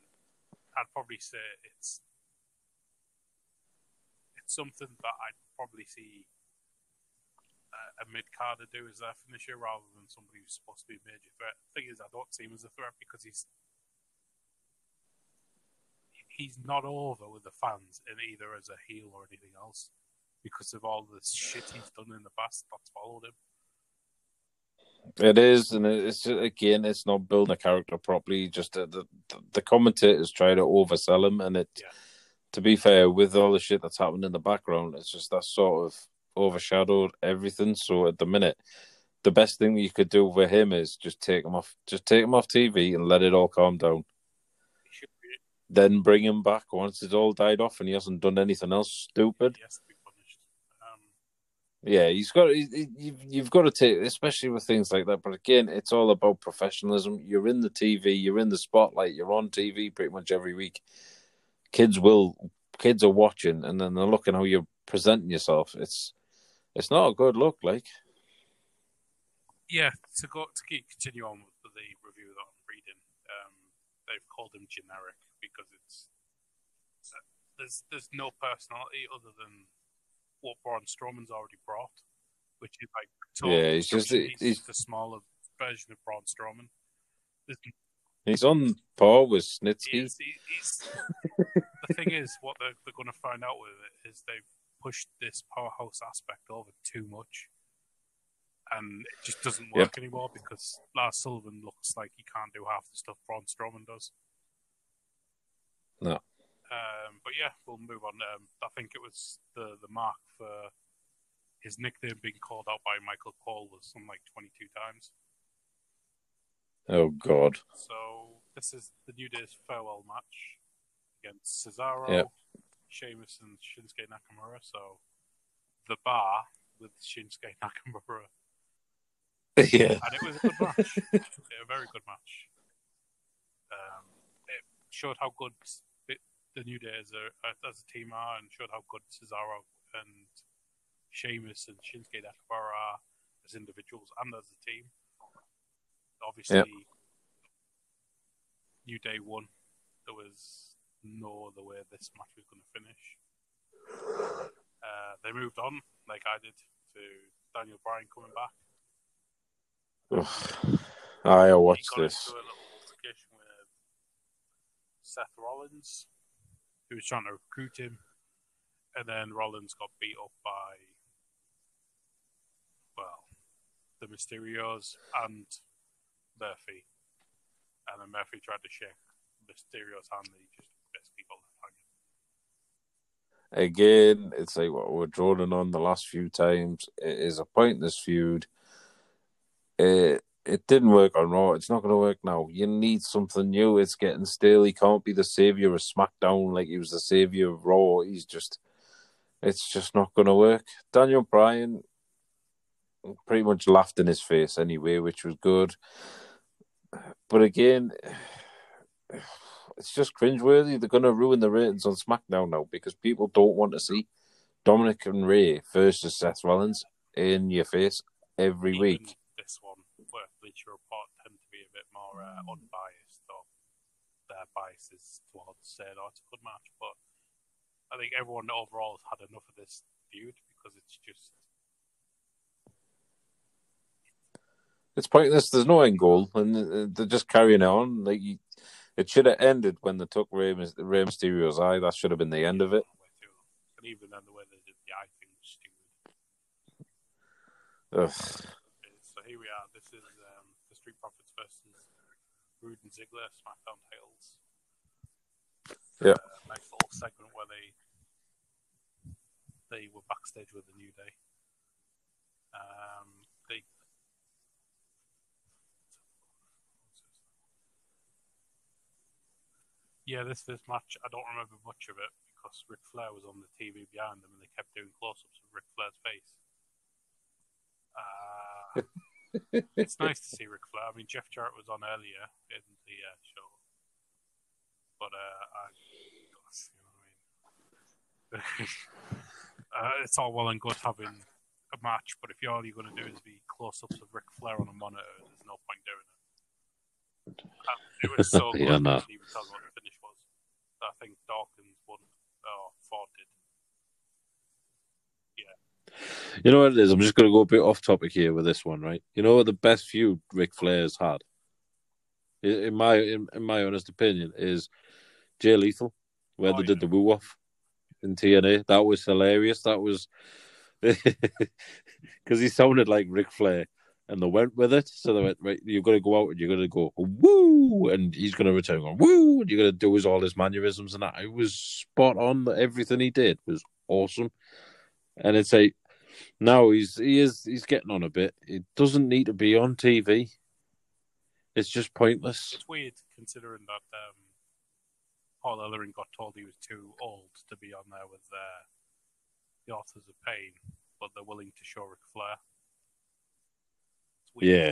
I'd probably say it's It's something that I'd probably see a mid-carder do as their finisher rather than somebody who's supposed to be a major threat. The thing is, I don't see him as a threat because he's not over with the fans and either as a heel or anything else because of all the shit he's done in the past that's followed him. It is, and it's again, it's not building a character properly. Just the commentators try to oversell him, and to be fair, with all the shit that's happened in the background, it's just that sort of overshadowed everything. So at the minute, the best thing you could do with him is just take him off TV and let it all calm down. Then bring him back once it's all died off and he hasn't done anything else stupid. Yes. Yeah, you've got to take, especially with things like that. But again, it's all about professionalism. You're in the TV, you're in the spotlight, you're on TV pretty much every week. Kids are watching, and then they're looking how you're presenting yourself. It's not a good look, like. Yeah, to continue on with the review that I'm reading, they've called him generic because there's no personality other than what Braun Strowman's already brought, which is like he's the smaller version of Braun Strowman. He's on par with Snitsky. The thing is, what they're going to find out with it is they've pushed this powerhouse aspect over too much, and it just doesn't work anymore because Lars Sullivan looks like he can't do half the stuff Braun Strowman does. No. But yeah, we'll move on. I think it was the mark for his nickname being called out by Michael Cole was something like 22 times. Oh, God. So this is the New Day's farewell match against Cesaro, Sheamus, and Shinsuke Nakamura. So the bar with Shinsuke Nakamura. Yeah. And it was a good match. A very good match. It showed how good the New Day as a team are and showed how good Cesaro and Sheamus and Shinsuke Nakamura are as individuals and as a team. Obviously, New Day won. There was no other way this match was going to finish. They moved on, like I did, to Daniel Bryan coming back. I watched this. Into a little altercation with Seth Rollins. He was trying to recruit him, and then Rollins got beat up by, the Mysterios and Murphy. And then Murphy tried to shake Mysterio's hand, and he just basically got left hanging. Again, it's like what we're drawing on the last few times. It is a pointless feud. It didn't work on Raw. It's not going to work now. You need something new. It's getting stale. He can't be the savior of SmackDown like he was the savior of Raw. It's just not going to work. Daniel Bryan pretty much laughed in his face anyway, which was good. But again, it's just cringeworthy. They're going to ruin the ratings on SmackDown now because people don't want to see Dominic and Rey versus Seth Rollins in your face every week. This one. Bleacher Report tend to be a bit more unbiased, though their bias is towards saying, it's a good match, but I think everyone overall has had enough of this feud because it's just... It's pointless, there's no end goal, and they're just carrying on. Like it should have ended when they took Rey Mysterio's eye, that should have been the end of it. And even then, the way they did the eye thing was stupid. Ugh. Here we are. This is the Street Profits versus Roode and Ziggler, SmackDown titles. Yeah. Nice little segment where they were backstage with the New Day. This match, I don't remember much of it because Ric Flair was on the TV behind them and they kept doing close-ups of Ric Flair's face. It's nice to see Ric Flair. I mean, Jeff Jarrett was on earlier in the show, but it's all well and good having a match, but if all you're going to do is be close-ups of Ric Flair on a monitor, there's no point doing it. It was so good. I didn't even tell them what the finish was. I think Dawkins won, or Ford did. You know what it is? I'm just going to go a bit off topic here with this one, right? You know what the best feud Ric Flair's had, in my honest opinion, is Jay Lethal, where they did the woo off in TNA. That was hilarious. That was because he sounded like Ric Flair, and they went with it. So they went, right, you've got to go out and you're going to go woo, and he's going to return going woo, and you're going to do his all his mannerisms and that. It was spot on. Everything he did was awesome, and it's like, now he's getting on a bit. It doesn't need to be on TV. It's just pointless. It's weird considering that Paul Ellering got told he was too old to be on there with the Authors of Pain, but they're willing to show Ric Flair. It's weird.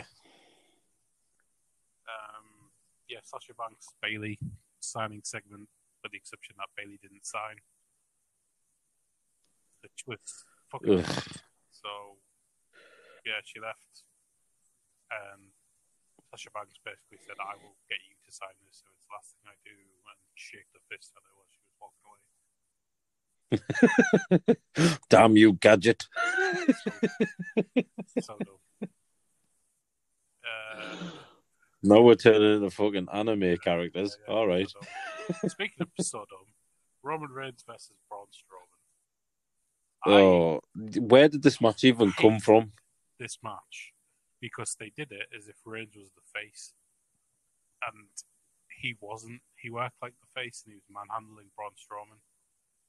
Yeah. Sasha Banks, Bayley signing segment, with the exception that Bayley didn't sign, which was fucking so. Yeah, she left, and Sasha Banks basically said, I will get you to sign this if it's the last thing I do, and shake the fist at her while she was walking away. Damn you, Gadget. So dumb. Now we're turning into fucking anime characters. Yeah, alright. So speaking of so dumb, Roman Reigns versus Braun Strowman. Where did this match even come from? This match. Because they did it as if Reigns was the face, and he wasn't. He worked like the face, and he was manhandling Braun Strowman.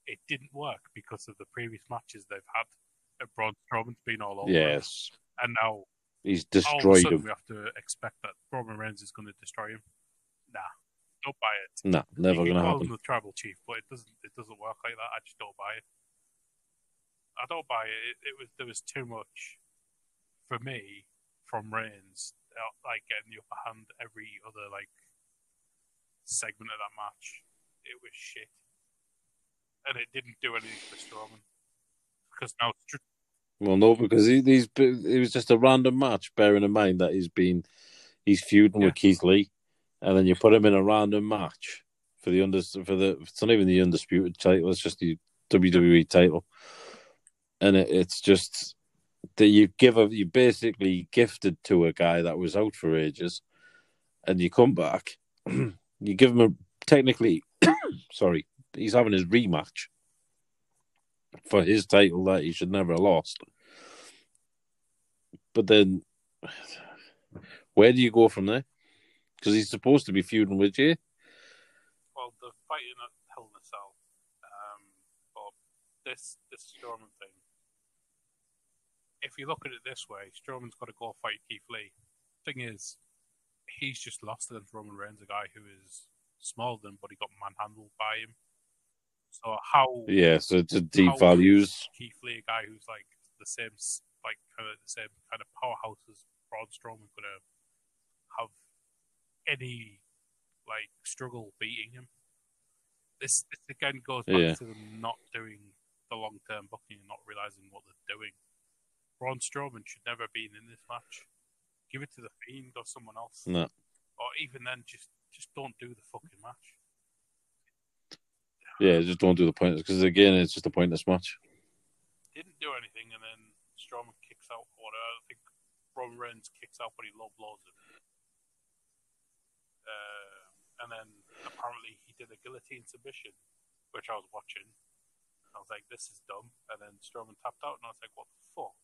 It didn't work because of the previous matches they've had. Braun Strowman's been all over. Yes, and now he's destroyed all of a sudden him. We have to expect that Roman Reigns is going to destroy him. Nah, don't buy it. Nah, never going to happen. You can call him the Tribal Chief, but it doesn't work like that. I just don't buy it. I don't buy it. There was too much for me from Reigns, like getting the upper hand every other like segment of that match. It was shit, and it didn't do anything for Strowman because now. Well, no, because it was just a random match. Bearing in mind that he's feuding with Keith Lee, and then you put him in a random match for the it's not even the undisputed title. It's just the WWE title, and it's just. That you basically gifted to a guy that was out for ages, and you come back, you give him he's having his rematch for his title that he should never have lost. But then, where do you go from there? Because he's supposed to be feuding with you. Well, they're fighting at Hell in a Cell, but this Strowman thing. If you look at it this way, Strowman's got to go fight Keith Lee. Thing is, he's just lost against Roman Reigns, a guy who is smaller than him, but he got manhandled by him. So how? Yeah, so it's a devalues Keith Lee, a guy who's like the same, like kind of the same kind of powerhouse as Braun Strowman, going to have any like struggle beating him. This again goes back to them not doing the long term booking and not realizing what they're doing. Braun Strowman should never have been in this match. Give it to the Fiend or someone else. No. Or even then, just don't do the fucking match. Yeah, just don't do the pointless, because again, it's just a pointless match. Didn't do anything, and then Strowman kicks out. I think Roman Reigns kicks out, but he low blows him. And then apparently he did a guillotine submission, which I was watching. I was like, this is dumb. And then Strowman tapped out, and I was like, what the fuck?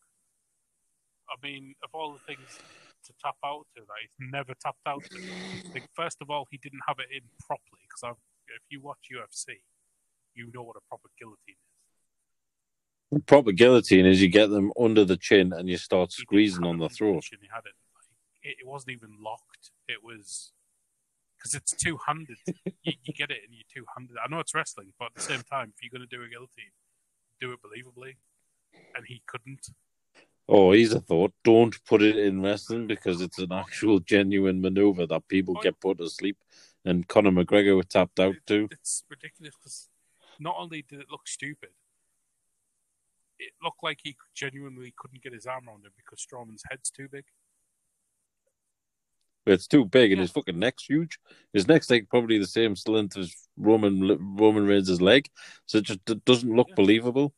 I mean, of all the things to tap out to, that he's never tapped out to. I think, first of all, he didn't have it in properly, because if you watch UFC, you know what a proper guillotine is. A proper guillotine is you get them under the chin and you start squeezing on the throat. He had it. It wasn't even locked. It was... Because it's two-handed. you get it and you're two-handed. I know it's wrestling, but at the same time, if you're going to do a guillotine, do it believably. And he couldn't. Oh, he's a thought. Don't put it in wrestling because it's an actual genuine maneuver that people get put to sleep. And Conor McGregor was tapped out too. It's ridiculous because not only did it look stupid, it looked like he genuinely couldn't get his arm around him because Strowman's head's too big. It's too big and his fucking neck's huge. His neck's like probably the same length as Roman Reigns' leg. So it just doesn't look believable.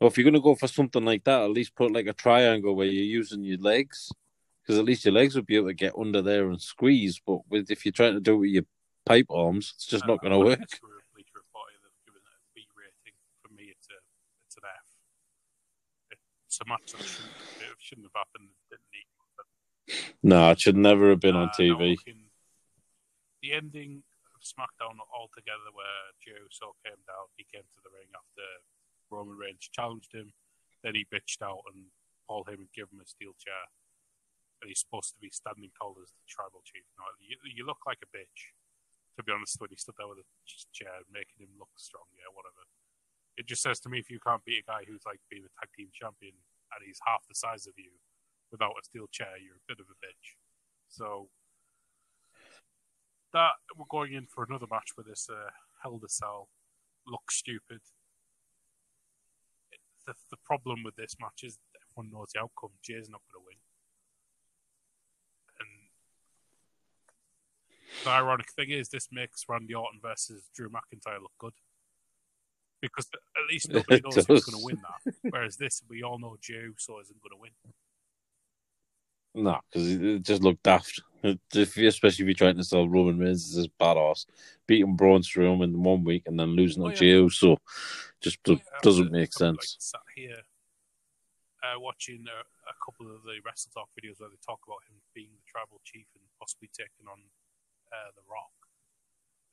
Well, if you're going to go for something like that, at least put like a triangle where you're using your legs, because at least your legs would be able to get under there and squeeze. But with, if you're trying to do it with your pipe arms, it's just not going to work. Absolutely true. They've given it a B rating. For me, it's an F. It's a match that shouldn't have happened. It didn't need to happen. No, it should never have been on TV. The ending of SmackDown altogether, where Jey Uso came down, he came to the ring after Roman Reigns challenged him, then he bitched out and Paul Heyman gave him a steel chair, and he's supposed to be standing tall as the tribal chief. No, you look like a bitch, to be honest, when he stood there with a chair making him look strong, yeah, whatever. It just says to me, if you can't beat a guy who's like being a tag team champion and he's half the size of you without a steel chair, you're a bit of a bitch. So that we're going in for another match with this Hell in a Cell, looks stupid. The problem with this match is everyone knows the outcome. Jay's not going to win. And the ironic thing is, this makes Randy Orton versus Drew McIntyre look good, because at least nobody knows who's going to win that. Whereas this, we all know Jey Uso isn't going to win. No, because it just looked daft. Especially if you're trying to sell Roman Reigns as this badass, beating Braun Strowman in 1 week and then losing on Jey Uso, just doesn't make sense. Like, sat here watching a couple of the Wrestle Talk videos where they talk about him being the tribal chief and possibly taking on The Rock,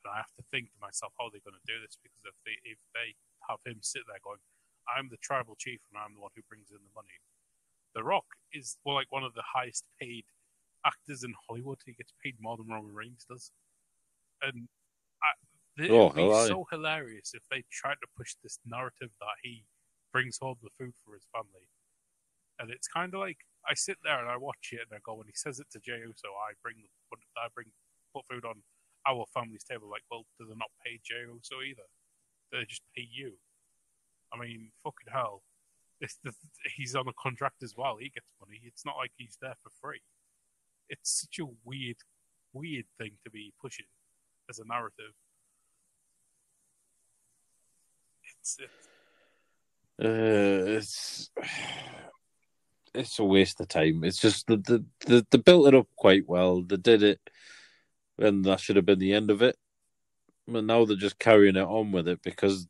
and I have to think to myself, how are they going to do this? Because if they have him sit there going, "I'm the tribal chief and I'm the one who brings in the money," The Rock is like one of the highest paid actors in Hollywood. He gets paid more than Roman Reigns does, and it'd be so hilarious if they tried to push this narrative that he brings home the food for his family. And it's kind of like, I sit there and I watch it and I go, when he says it to Jey Uso, I put food on our family's table. Like, well, do they not pay Jey Uso either? They just pay you. I mean, fucking hell, he's on a contract as well. He gets money. It's not like he's there for free. It's such a weird thing to be pushing as a narrative. It's a waste of time. It's just they built it up quite well. They did it, and that should have been the end of it. But now they're just carrying it on with it because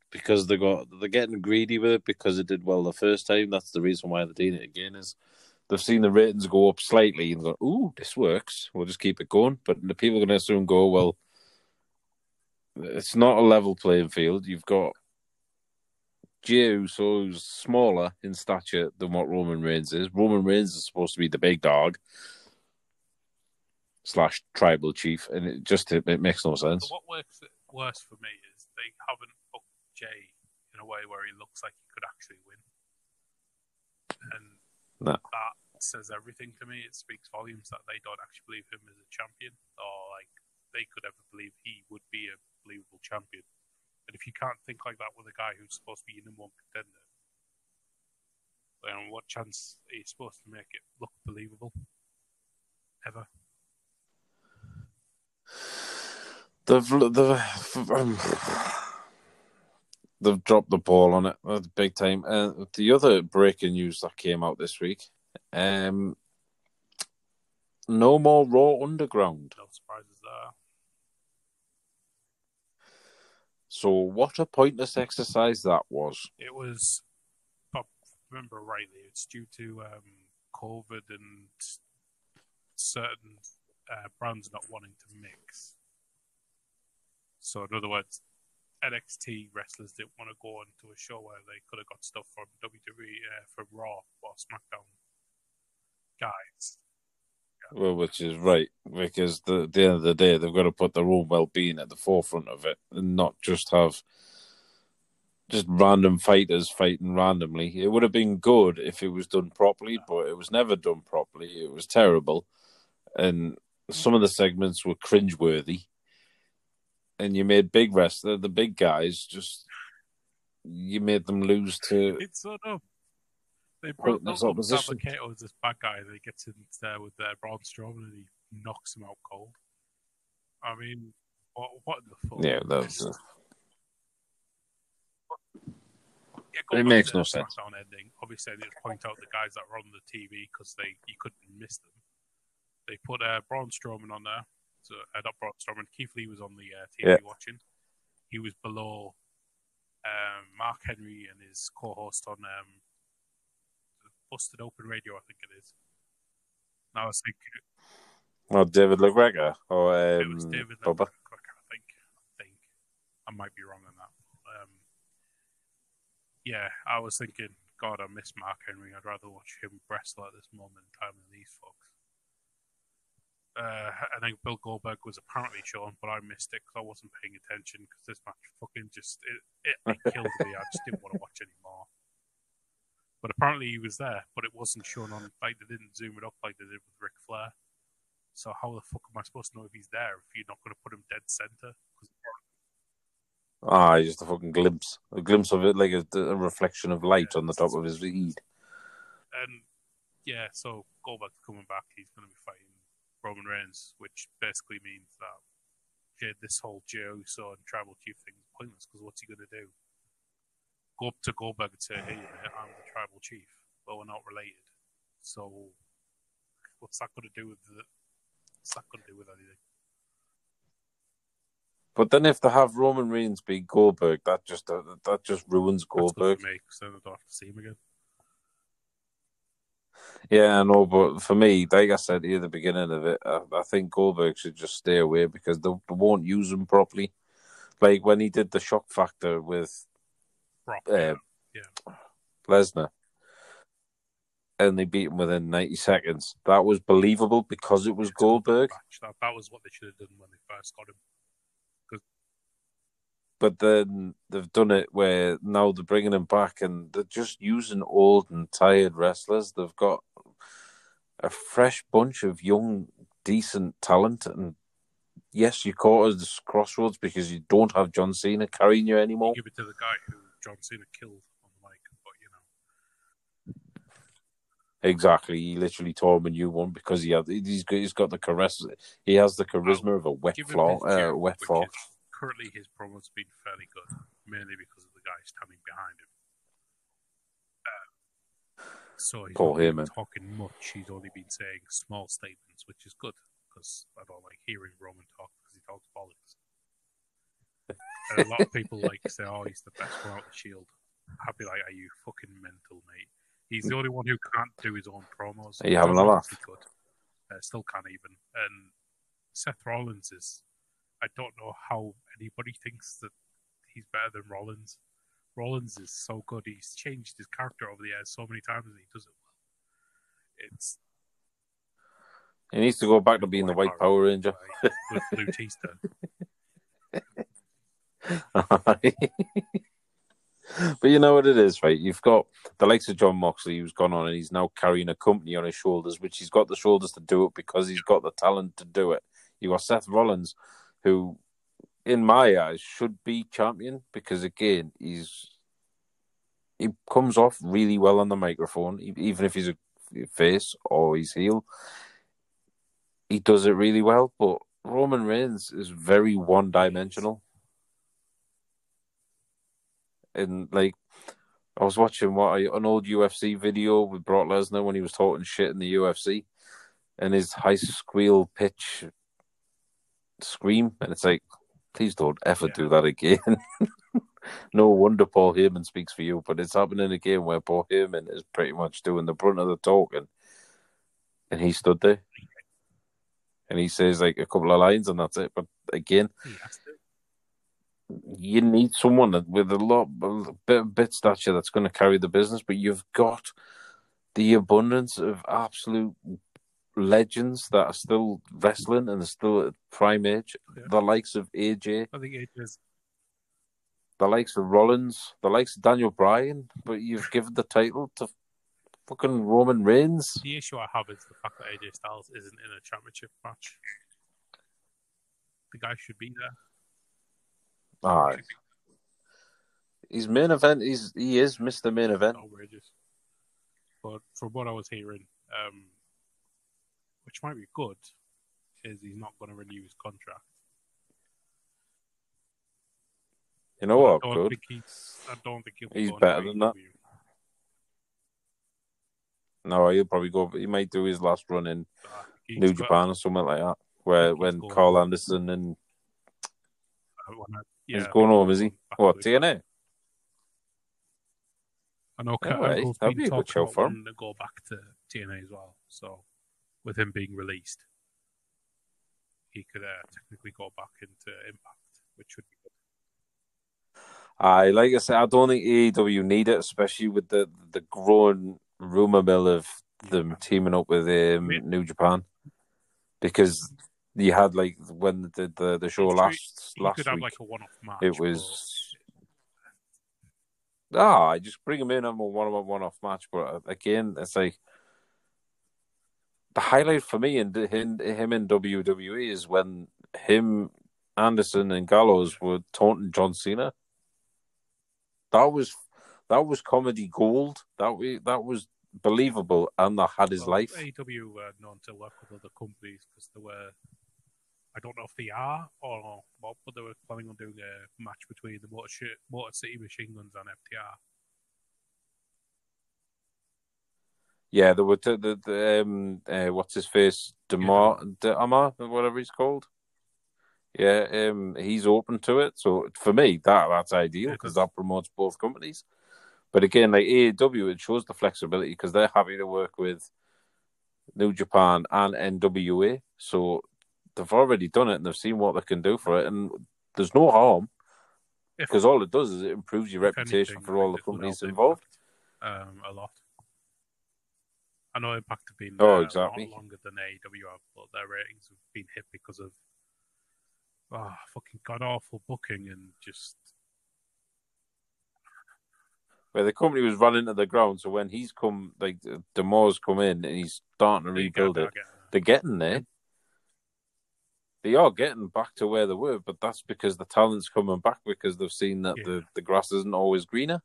they're getting greedy with it, because it did well the first time. That's the reason why they're doing it again. Is they've seen the ratings go up slightly and they're like, "Ooh, this works. We'll just keep it going." But the people are going to soon go, "Well, it's not a level playing field. You've got Jey Uso, who's smaller in stature than what Roman Reigns is. Roman Reigns is supposed to be the big dog / tribal chief," and it makes no sense. What works worse for me is they haven't booked Jey in a way where he looks like he could actually win, and that says everything to me. It speaks volumes that they don't actually believe him as a champion, or like they could ever believe he would be a believable champion. And if you can't think like that with a guy who's supposed to be your number one contender, then what chance are you supposed to make it look believable? Ever? They've dropped the ball on it big time. The other breaking news that came out this week, no more Raw Underground. No surprises there. So what a pointless exercise that was. It was, if I remember rightly, it's due to COVID and certain brands not wanting to mix. So in other words, NXT wrestlers didn't want to go onto a show where they could have got stuff from WWE, from Raw or SmackDown guys. Yeah. Well, which is right, because at the end of the day, they've got to put their own well-being at the forefront of it and not just have just random fighters fighting randomly. It would have been good if it was done properly, but it was never done properly. It was terrible. And some of the segments were cringeworthy. And you made big wrestlers, the big guys, you made them lose to... It's sort of... They brought Cato as this bad guy, and he gets in there with Braun Strowman and he knocks him out cold. I mean, what the fuck? Yeah, that's... It makes no sense. Ending. Obviously, they just point out the guys that were on the TV because you couldn't miss them. They put Braun Strowman on there. So, not Braun Strowman. Keith Lee was on the TV watching. He was below Mark Henry and his co-host on Busted Open Radio, I think it is. And I was thinking... Well, David LeGregor or it was David LeGregor, I think. I might be wrong on that. But, I was thinking, God, I miss Mark Henry. I'd rather watch him wrestle at this moment in time than these folks. I think Bill Goldberg was apparently shown, but I missed it because I wasn't paying attention because this match fucking just it killed me. I just didn't want to watch anymore. But apparently he was there, but it wasn't shown on. Like they didn't zoom it up like they did with Ric Flair. So how the fuck am I supposed to know if he's there if you're not going to put him dead center? Just a fucking glimpse. A glimpse of it, like a reflection of light on the top of his head. And, so Goldberg's coming back. He's going to be fighting Roman Reigns, which basically means that this whole Jey Uso and Tribal Chief thing is pointless, because what's he going to do? Go up to Goldberg and say, hey, I'm the Tribal Chief, but we're not related. So what's that going to do with anything? But then if they have Roman Reigns beat Goldberg, that just ruins Goldberg. Because then I don't have to see him again. Yeah, I know, but for me, like I said here at the beginning of it, I think Goldberg should just stay away because they won't use him properly. Like when he did the shock factor with Lesnar, and they beat him within 90 seconds. That was believable because it was Goldberg. That was what they should have done when they first got him. But then they've done it where now they're bringing him back and they're just using old and tired wrestlers. They've got a fresh bunch of young, decent talent. And yes, you caught at this crossroads because you don't have John Cena carrying you anymore. You give it to the guy who John Cena killed on the mic, but you know. Exactly. He literally tore him a new one because he's got the charisma. He has the charisma of a wet floor. Currently, his promo's been fairly good, mainly because of the guy standing behind him. So he's not been talking much. He's only been saying small statements, which is good, because I don't like hearing Roman talk, because he talks bollocks. A lot of people say, oh, he's the best one out of the Shield. I'd be like, are you fucking mental, mate? He's the only one who can't do his own promos. Are you having a laugh? Still can't even. And Seth Rollins is... I don't know how anybody thinks that he's better than Rollins. Rollins is so good. He's changed his character over the years so many times and he does it well. He needs to go back to being the White Power Ranger. With Blue Teaster. But you know what it is, right? You've got the likes of John Moxley who's gone on and he's now carrying a company on his shoulders, which he's got the shoulders to do it because he's got the talent to do it. You've got Seth Rollins who, in my eyes, should be champion because, again, he comes off really well on the microphone, even if he's a face or he's heel. He does it really well, but Roman Reigns is very one-dimensional. And, I was watching an old UFC video with Brock Lesnar when he was talking shit in the UFC, and his high squeal pitch... scream, and it's like, please don't ever do that again. No wonder Paul Heyman speaks for you, but it's happening again where Paul Heyman is pretty much doing the brunt of the talking, and he stood there and he says a couple of lines and that's it. But again, you need someone with a bit stature that's going to carry the business, but you've got the abundance of absolute legends that are still wrestling and are still at prime age. Yeah. The likes of AJ. I think AJ's... The likes of Rollins. The likes of Daniel Bryan. But you've given the title to fucking Roman Reigns. The issue I have is the fact that AJ Styles isn't in a championship match. The guy should be there. Alright. His main event is... He is Mr. Main Event. Outrageous. But from what I was hearing... which might be good, is he's not going to renew his contract. You know what? I don't think he's better than that. No, he'll probably go. He might do his last run in New Japan or something like that. Where when Carl Anderson and he's going home, is he? What, TNA? I know Carl's been talking about wanting to go back to TNA as well. So with him being released, he could technically go back into Impact, which would be good. Like I said, I don't think AEW need it, especially with the growing rumour mill of them teaming up with New Japan. Because you had, like, when they did the show last week, have, like, a one-off match it was... I just bring them in on a one-off match. But, again, it's like... The highlight for me in him in WWE is when him, Anderson and Gallows were taunting John Cena. That was comedy gold. That was believable, and that had his life. AEW were known to work with other companies because they were, I don't know if they are or not, but they were planning on doing a match between the Motor City Machine Guns and FTR. Yeah, they were what's his face, DeAmar, whatever he's called. Yeah, he's open to it. So for me, that's ideal because that promotes both companies. But again, like AEW, it shows the flexibility because they're happy to work with New Japan and NWA. So they've already done it and they've seen what they can do for it. And there's no harm because all it does is it improves your reputation for all the companies involved. A lot. I know Impact have been a lot longer than AEW have, but their ratings have been hit because of fucking god-awful booking and just... Where the company was run into the ground, so when he's come, like, DeMar's come in and he's starting to rebuild it. They're getting there. They are getting back to where they were, but that's because the talent's coming back because they've seen that the grass isn't always greener.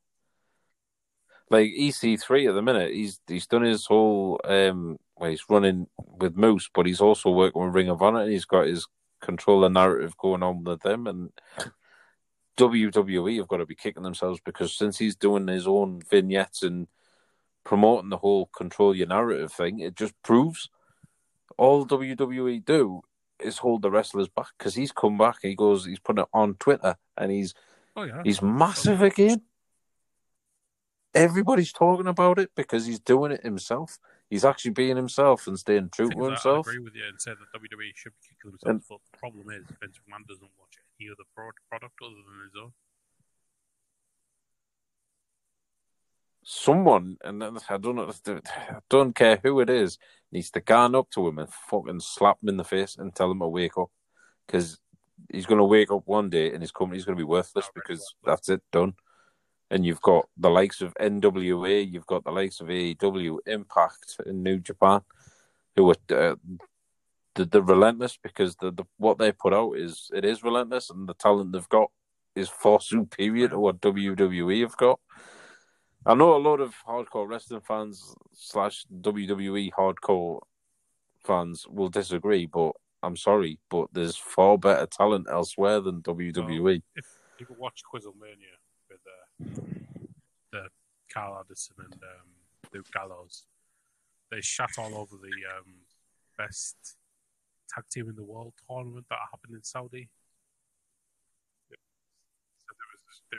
Like, EC3 at the minute, he's done his whole... well, he's running with Moose, but he's also working with Ring of Honor and he's got his... control the narrative going on with them, and WWE have got to be kicking themselves because since he's doing his own vignettes and promoting the whole control your narrative thing, it just proves all WWE do is hold the wrestlers back because he's come back and he's putting it on Twitter and he's massive again. Everybody's talking about it because he's doing it himself. He's actually being himself and staying true to himself. I agree with you and say that WWE should be kicking themselves, but the problem is Vince McMahon doesn't watch any other product other than his own. Someone, and I don't care who it is, needs to garn up to him and fucking slap him in the face and tell him to wake up, because he's going to wake up one day and his company's going to be worthless because that's it, done. And you've got the likes of NWA, you've got the likes of AEW, Impact in New Japan, who are the relentless because what they put out is relentless, and the talent they've got is far superior to what WWE have got. I know a lot of hardcore wrestling fans / WWE hardcore fans will disagree, but I'm sorry, but there's far better talent elsewhere than WWE. If you watch Quizlemania. The Carl Anderson and Luke Gallows, they shat all over the best tag team in the world tournament that happened in Saudi. So there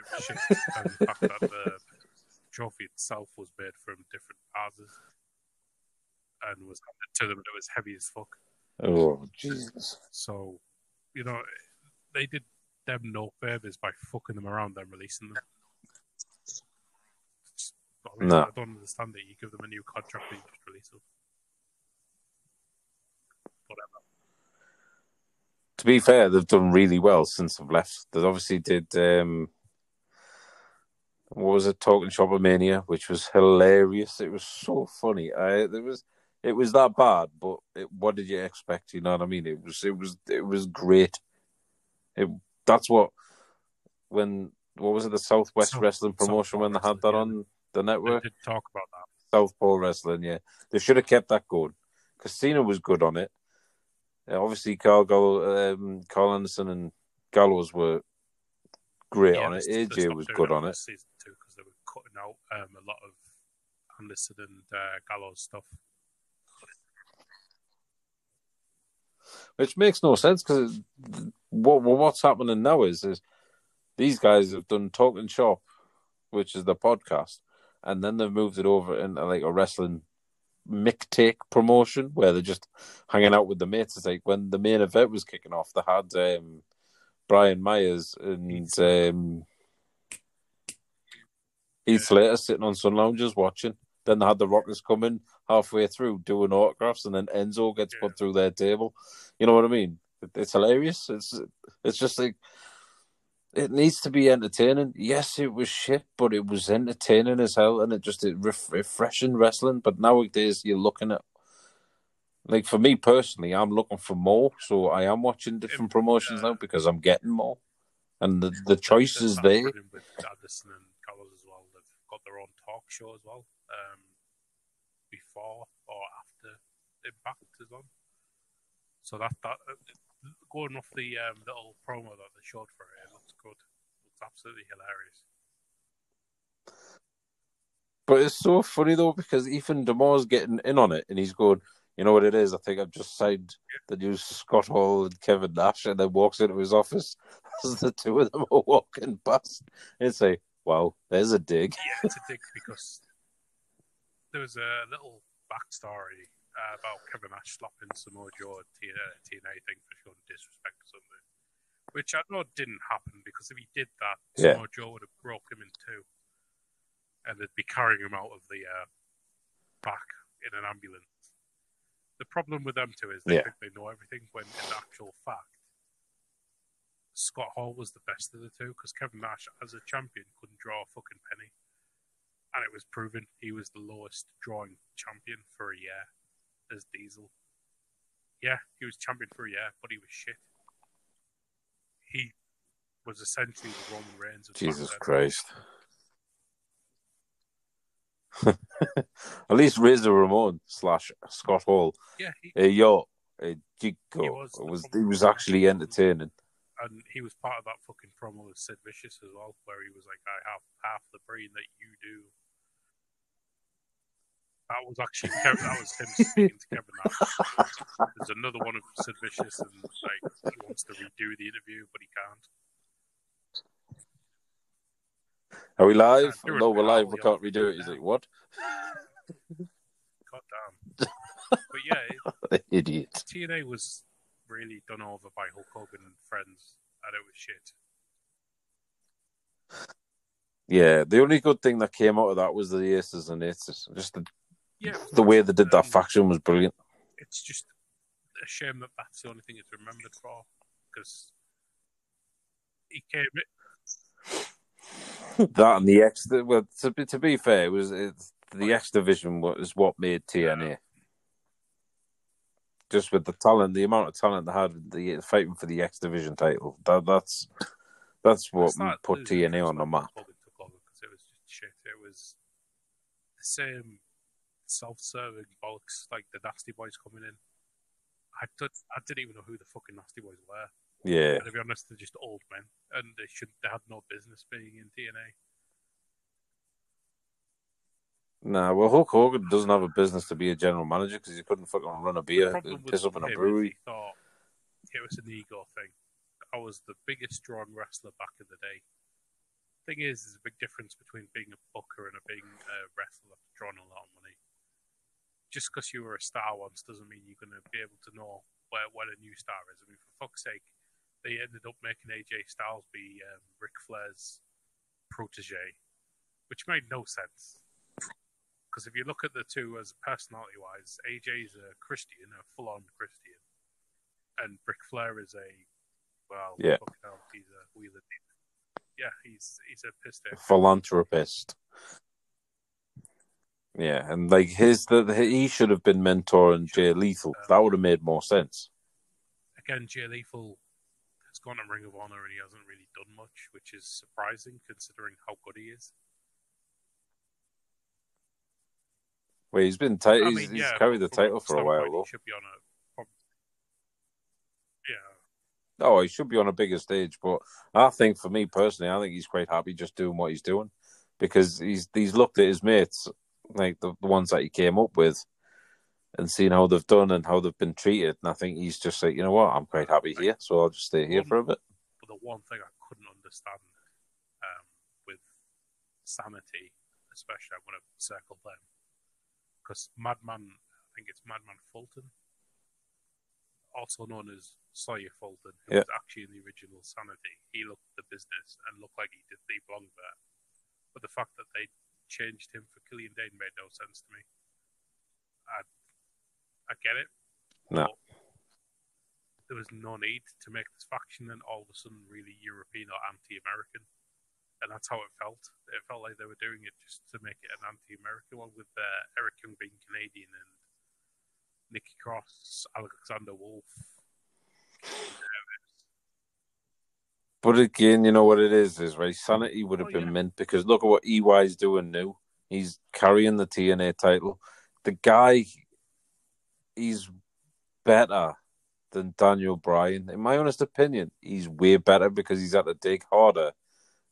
was shit, and the fact that the trophy itself was made from different houses and was handed to them, and it was heavy as fuck. Oh, Jesus. So, you know, they did them no favours by fucking them around, then releasing them. No. I don't understand it. You give them a new contract and you just release them. Whatever. To be fair, they've done really well since they've left. They obviously did, Talking Shopper Mania, which was hilarious. It was so funny. It was that bad, but what did you expect? You know what I mean? It was great. That's what, when, the Southwest Wrestling promotion when they had that on the network? They did talk about that. Southpaw Wrestling, yeah. They should have kept that going. Cena was good on it. Obviously, Carl Anderson and Gallows were great on it. AJ was good on it. Season two, because they were cutting out a lot of Anderson and Gallows stuff. Which makes no sense, because what's happening now is these guys have done Talking Shop, which is the podcast, and then they've moved it over into like a wrestling mixtape promotion where they're just hanging out with the mates. It's like when the main event was kicking off, they had Brian Myers and Heath Slater sitting on sun loungers watching. Then they had the Rockers coming halfway through doing autographs, and then Enzo gets put through their table. You know what I mean? It's hilarious. It's just like, it needs to be entertaining. Yes, it was shit, but it was entertaining as hell, and it refreshing wrestling. But nowadays, you're looking at, like, for me personally, I'm looking for more, so I am watching different promotions now because I'm getting more, and the choice is there. With Anderson and Gallows as well, they've got their own talk show as well. Before or after Impact is on, so that going off the little promo that they showed for it, it looks good. It's absolutely hilarious. But it's so funny though, because Ethan DeMore's getting in on it, and he's going, "You know what it is? I think I've just signed the new Scott Hall and Kevin Nash," and then walks into his office as the two of them are walking past, and say, "Wow, there's a dig." Yeah, it's a dig because there was a little backstory about Kevin Nash slapping Samoa Joe and TNA thing for showing disrespect or something, which I know didn't happen, because if he did that, Samoa Joe would have broke him in two, and they'd be carrying him out of the back in an ambulance. The problem with them two is they think they know everything, when in actual fact, Scott Hall was the best of the two, because Kevin Nash, as a champion, couldn't draw a fucking penny. And it was proven he was the lowest drawing champion for a year as Diesel. Yeah, he was champion for a year, but he was shit. He was essentially the Roman Reigns of Jesus Christ. At least Razor Ramon / Scott Hall. Yeah, he was actually entertaining. And he was part of that fucking promo with Sid Vicious as well, where he was like, "I have half the brain that you do." That was actually him speaking to Kevin Nash. There's another one of Sid Vicious, and like he wants to redo the interview, but he can't. Are we live? No, we're live. We can't redo it. He's like, "What?" God damn. But yeah, idiot. TNA was really done over by Hulk Hogan and friends, and it was shit. Yeah, the only good thing that came out of that was the Aces and Aces. Just the way they did that faction was brilliant. It's just a shame that that's the only thing it's remembered for, because he came in. That and the X. Well, to be fair, the X Division was what made TNA. Yeah. Just with the talent, the amount of talent they had, the fighting for the X Division title, that's what put TNA on the map. It was just shit. It was the same self-serving bollocks, like the Nasty Boys coming in. I didn't even know who the fucking Nasty Boys were. Yeah, and to be honest, they're just old men, and they had no business being in TNA. Nah, well, Hulk Hogan doesn't have a business to be a general manager, because he couldn't fucking run a beer and piss up in a brewery. He thought it was an ego thing. I was the biggest drawn wrestler back in the day. Thing is, there's a big difference between being a booker and being a wrestler that's drawn a lot of money. Just because you were a star once doesn't mean you're going to be able to know where a new star is. I mean, for fuck's sake, they ended up making AJ Styles be Ric Flair's protege, which made no sense. Because if you look at the two as personality-wise, AJ's a Christian, a full-on Christian, and Ric Flair is fucking hell, he's a wheeler. Yeah, he's a pissed-off philanthropist. Yeah, and like he should have been mentoring Jay Lethal. That would have made more sense. Again, Jay Lethal has gone to Ring of Honor and he hasn't really done much, which is surprising considering how good he is. Well, he's been tight. I mean, he's carried the title for a while, though. Should be on a, Oh, he should be on a bigger stage, but I think for me personally, I think he's quite happy just doing what he's doing, because he's looked at his mates, like the ones that he came up with, and seen how they've done and how they've been treated, and I think he's just like, you know what, I'm quite happy here, so I'll just stay here for a bit. But the one thing I couldn't understand with Sanity, especially, I want to circle them, because Madman, I think it's Madman Fulton, also known as Sawyer Fulton, who was actually in the original Sanity. He looked at the business and looked like he belonged there. But the fact that they changed him for Killian Dane made no sense to me. I get it. No. There was no need to make this faction then all of a sudden really European or anti-American. And that's how it felt. It felt like they were doing it just to make it an anti-American one, with Eric Young being Canadian and Nikki Cross, Alexander Wolf. But again, you know what it is right? Sanity would have been meant, because look at what EY's doing now. He's carrying the TNA title. The guy, he's better than Daniel Bryan. In my honest opinion, he's way better, because he's had to dig harder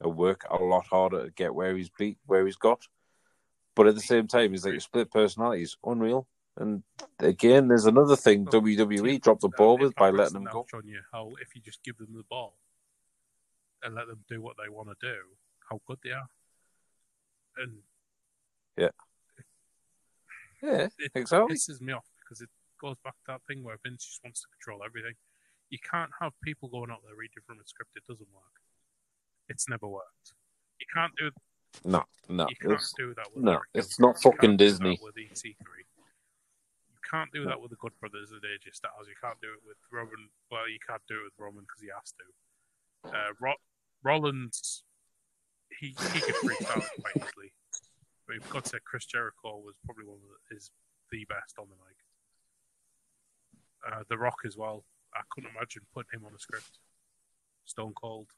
and work a lot harder to get where he's got. But at the same time, he's like a split personality. It's unreal. And again, there's another thing WWE dropped the ball with by letting them go. On you, how if you just give them the ball and let them do what they want to do, how good they are. And exactly. It pisses me off, because it goes back to that thing where Vince just wants to control everything. You can't have people going out there reading from a script. It doesn't work. It's never worked. You can't do. No. You can't do that. With it's not fucking Disney. With EC3. You can't do that with the Good Brothers and AJ Styles. You can't do it with Roman. Well, you can't do it with Roman because he has to. Rollins, he could freestyle quite easily. But you've got to say, Chris Jericho was probably one of the best on the mic. The Rock as well. I couldn't imagine putting him on a script. Stone Cold.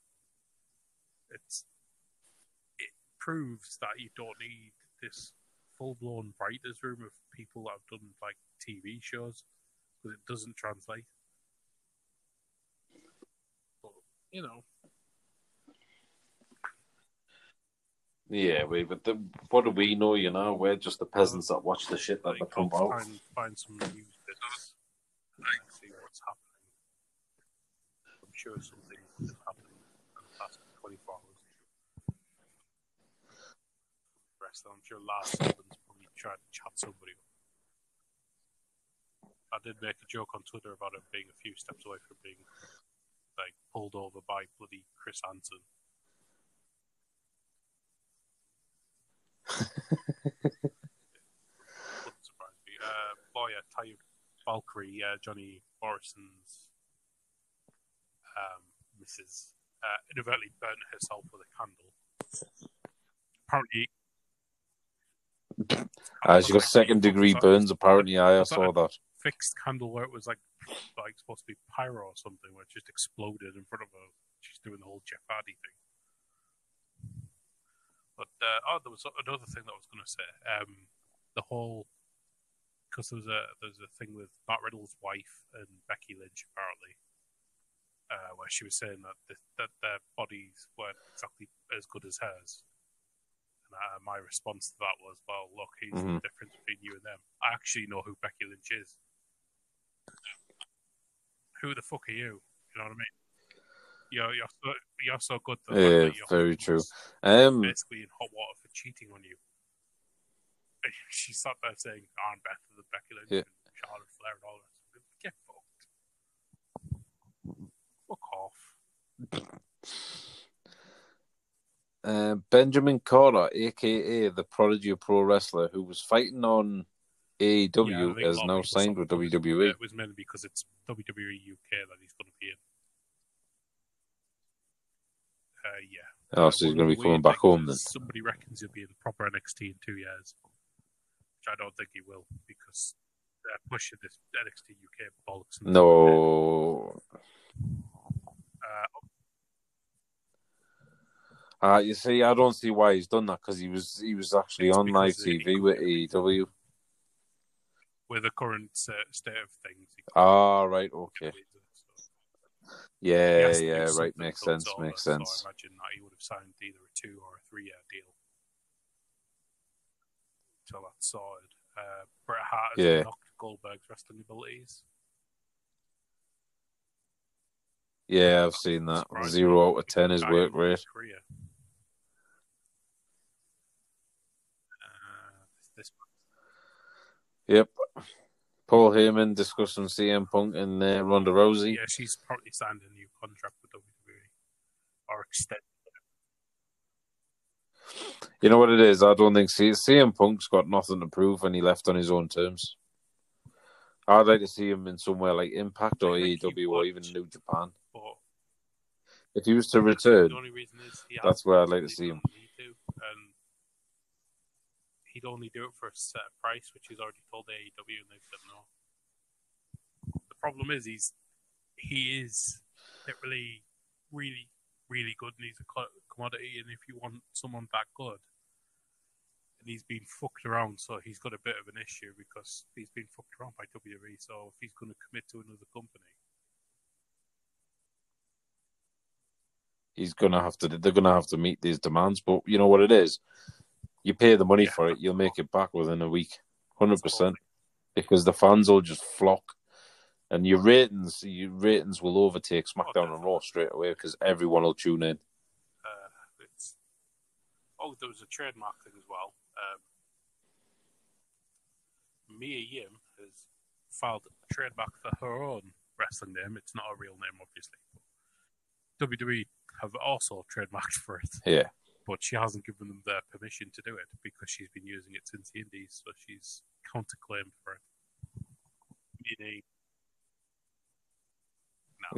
It proves that you don't need this full-blown writers' room of people that have done like TV shows, because it doesn't translate. But, you know, but what do we know? You know, we're just the peasants that watch the shit that they pump out. Find some news business and see what's happening. I'm sure something is happening in the past 24 hours. I'm sure Lars Sullivan's probably tried to chat somebody up. I did make a joke on Twitter about it being a few steps away from being like pulled over by bloody Chris Hansen. Wouldn't surprise me. Ty Valkyrie, Johnny Morrison's Mrs. Inadvertently burnt herself with a candle. Apparently. She got second-degree burns, apparently. I saw that. Fixed candle where it was like supposed to be pyro or something, where it just exploded in front of her. She's doing the whole Jeff Hardy thing. But, there was another thing that I was going to say. The whole... Because there was a thing with Matt Riddle's wife and Becky Lynch, apparently, where she was saying that their bodies weren't exactly as good as hers. My response to that was, well, look, here's the difference between you and them. I actually know who Becky Lynch is. Who the fuck are you? You know what I mean? You're so good. Yeah, very true. Basically in hot water for cheating on you. And she sat there saying, I'm better than Becky Lynch and Charlotte Flair and all that. Get fucked. Fuck off. Benjamin Carter, a.k.a. the Prodigy Pro Wrestler, who was fighting on AEW, has now signed with WWE. It was mainly because it's WWE UK that he's going to be in. So he's going to be coming back home then. Somebody reckons he'll be in proper NXT in 2 years, which I don't think he will, because they're pushing this NXT UK bollocks. No. You see, I don't see why he's done that, because he was actually on live TV with AEW. With the current state of things. Ah, right, okay. Yeah, right. Makes sense. So I imagine that he would have signed either a 2 or a 3 year deal until that's sorted. Bret Hart has knocked Goldberg's wrestling abilities. Yeah, I've seen that. 0 out of 10 is work rate. Yep. Paul Heyman discussing CM Punk and Ronda Rousey. Yeah, she's probably signed a new contract with WWE or extended it. You know what it is? I don't think CM Punk's got nothing to prove when he left on his own terms. I'd like to see him in somewhere like Impact or AEW or even New Japan. But if he was to return, the only reason is that's where I'd like to see him. He'd only do it for a set price, which he's already told AEW, and they've said no. The problem is he is literally really, really good, and he's a commodity. And if you want someone that good, and he's been fucked around, so he's got a bit of an issue because he's been fucked around by WWE. So if he's going to commit to another company, they're going to have to meet these demands. But you know what it is. You pay the money for it, you'll make it back within a week, 100%, because the fans will just flock, and your ratings will overtake SmackDown and Raw straight away because everyone will tune in. There was a trademark thing as well. Mia Yim has filed a trademark for her own wrestling name. It's not a real name, obviously. WWE have also trademarked for it. Yeah. But she hasn't given them their permission to do it because she's been using it since the Indies, so she's counterclaimed for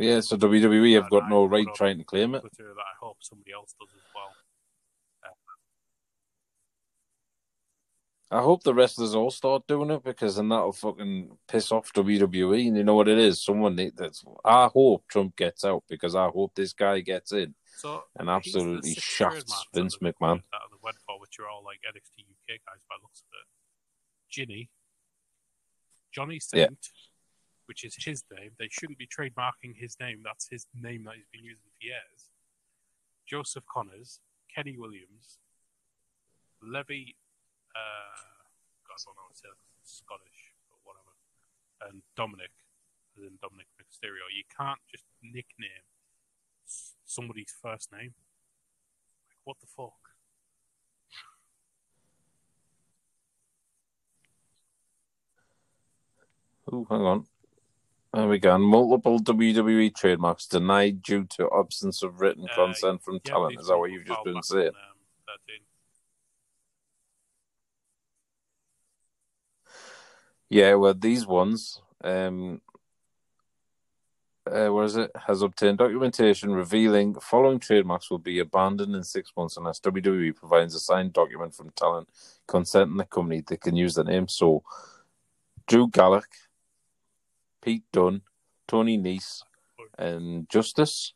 it. So WWE have got no right trying to claim it. That I hope somebody else does as well. I hope the wrestlers all start doing it, because then that'll fucking piss off WWE. And you know what it is? I hope Trump gets out, because I hope this guy gets in. So, and absolutely shafts Vince McMahon. That they went for, which are all like NXT UK guys by the looks of it. Johnny Saint, which is his name. They shouldn't be trademarking his name. That's his name that he's been using for years. Joseph Connors, Kenny Williams, Levy, God, I don't know what to say, Scottish, or whatever, and Dominic, as in Dominic Mysterio. You can't just nickname somebody's first name. Like, what the fuck? Oh, hang on. There we go. Multiple WWE trademarks denied due to absence of written consent from talent. Is that what you've just been saying? Yeah, well, these ones... has obtained documentation revealing following trademarks will be abandoned in 6 months unless WWE provides a signed document from talent consenting the company they can use the name. So, Drew Gulak, Pete Dunne, Tony Nese, and Justice.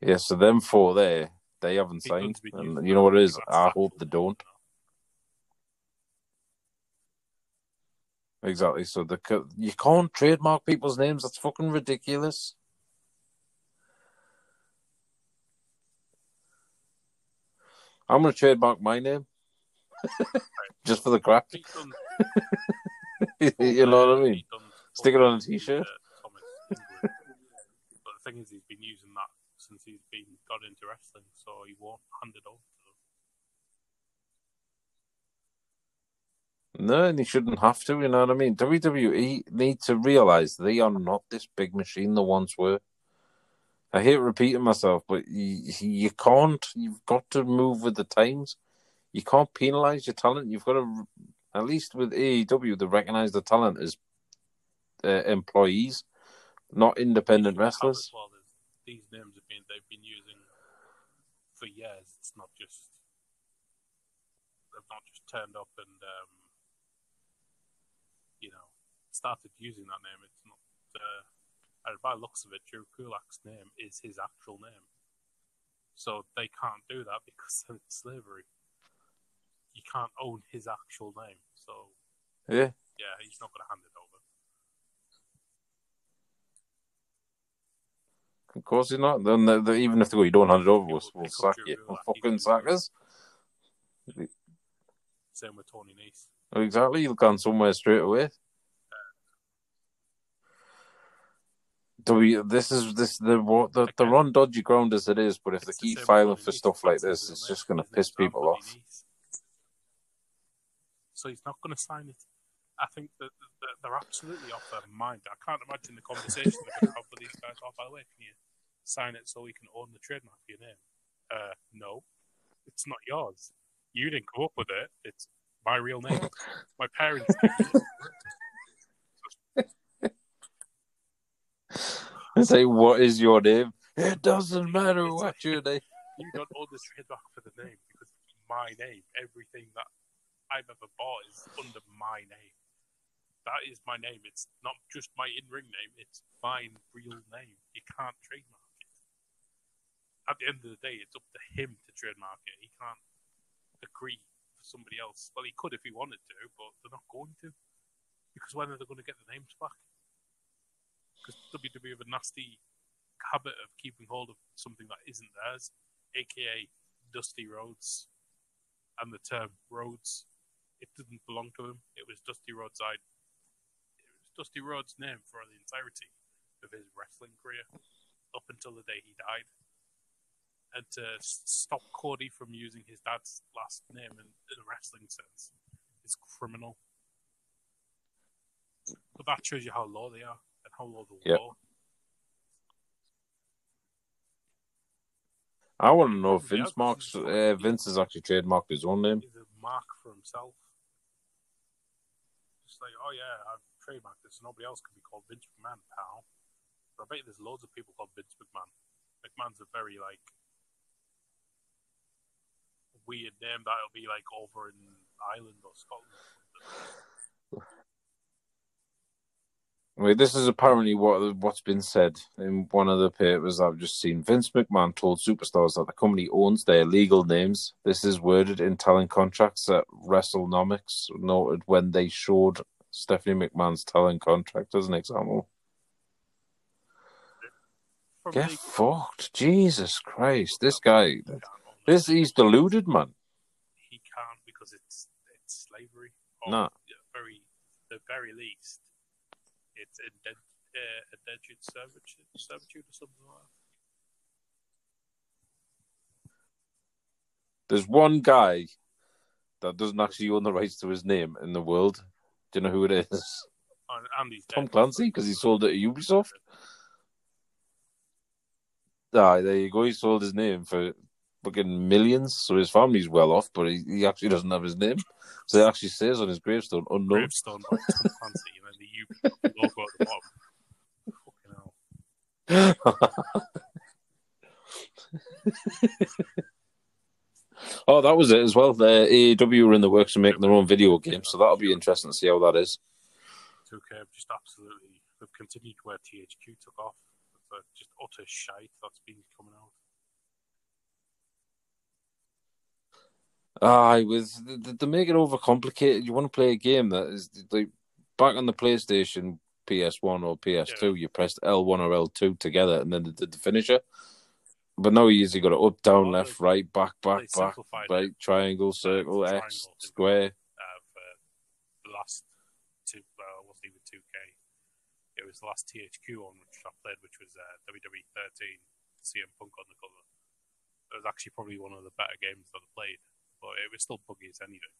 Yeah, so them four there, they haven't signed. And you know what it is? I hope they don't. Exactly. So you can't trademark people's names. That's fucking ridiculous. I'm going to trademark my name. Just for the crack. You know what I mean? Stick it on a t-shirt. But the thing is, he's been using that since he's been got into wrestling, so he won't hand it over. No, and he shouldn't have to, you know what I mean? WWE need to realise they are not this big machine they once were. I hate repeating myself, but you can't. You've got to move with the times. You can't penalise your talent. You've got to, at least with AEW, they recognise the talent as employees, not independent wrestlers. Well, these names they've been using for years. It's not just... They've not just turned up and... started using that name. It's not by the looks of it, Drew Gulak's name is his actual name, so they can't do that because then it's slavery. You can't own his actual name, so he's not going to hand it over. Of course you're not. Then even if they go, you don't hand it over, we'll sack you. We'll fucking sack us. Same with Tony Nese. Exactly. You'll go somewhere straight away. They're on dodgy ground as it is, but if they keep filing for stuff like this, it's just going to piss people off. So he's not going to sign it. I think that they're absolutely off their mind. I can't imagine the conversation they're going to have with these guys. Oh, by the way, can you sign it so we can own the trademark for your name? No, it's not yours. You didn't come up with it. It's my real name. My parents did. I say, what is your name? It doesn't matter what your name. You don't own the trademark for the name because it's my name. Everything that I've ever bought is under my name. That is my name. It's not just my in-ring name. It's my real name. You can't trademark it. At the end of the day, it's up to him to trademark it. He can't agree for somebody else. Well, he could if he wanted to, but they're not going to. Because when are they going to get the names back? Because WWE have a nasty habit of keeping hold of something that isn't theirs, aka Dusty Rhodes, and the term Rhodes. It didn't belong to him. It was Dusty Rhodes' name for the entirety of his wrestling career, up until the day he died. And to stop Cody from using his dad's last name in a wrestling sense is criminal. But that shows you how low they are. Yep. I want to know if Vince has actually trademarked his own name. He's a mark for himself. Just like, oh yeah, I've trademarked this. Nobody else can be called Vince McMahon, pal. But I bet there's loads of people called Vince McMahon. McMahon's a very, like, weird name that'll be, like, over in Ireland or Scotland or something. Wait, this is apparently what's been said in one of the papers I've just seen. Vince McMahon told superstars that the company owns their legal names. This is worded in talent contracts at WrestleNomics, noted when they showed Stephanie McMahon's talent contract as an example. Get fucked. Jesus Christ. This guy, he's deluded, man. He can't because it's slavery. No. The very least. It's indentured servitude or something like that. There's one guy that doesn't actually own the rights to his name in the world. Do you know who it is? Tom Clancy, because he sold it to Ubisoft. Ah, there you go. He sold his name for fucking millions, so his family's well off, but he actually doesn't have his name. So it actually says on his gravestone, unknown. Gravestone by Tom Clancy. The logo at the bottom. Fucking hell. Oh, that was it as well. AEW were in the works of making their own video game, so that'll be interesting to see how that is. It's okay, just absolutely. They've continued where THQ took off. But just utter shite that's been coming out. They make it overcomplicated. You want to play a game that is like. Back on the PlayStation, PS1 or PS2, you pressed L1 or L2 together, and then they did the finisher. But now you usually got it up, down, left, right, back, right, triangle, circle, X, square. The last two, wasn't even 2K. It was the last THQ one which I played, which was WWE 13, CM Punk on the cover. It was actually probably one of the better games that I played, but it was still buggy as anything.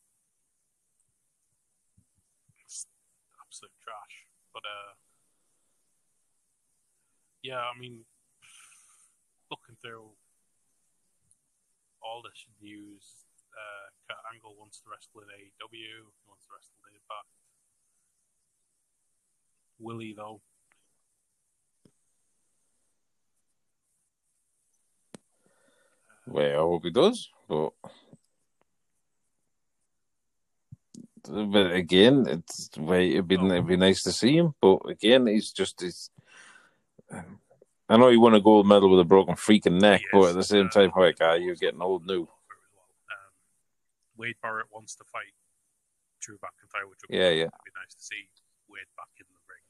Absolute trash, but I mean, looking through all this news, Kurt Angle wants to wrestle in AEW, he wants to wrestle in Impact. Will he though? Well, I hope he does, but. But again, it'd be nice to see him. But again, he's I know he won a gold medal with a broken freaking neck, but at the same time, you're getting old new. Wade Barrett wants to fight Drew McIntyre, which would be nice to see Wade back in the ring.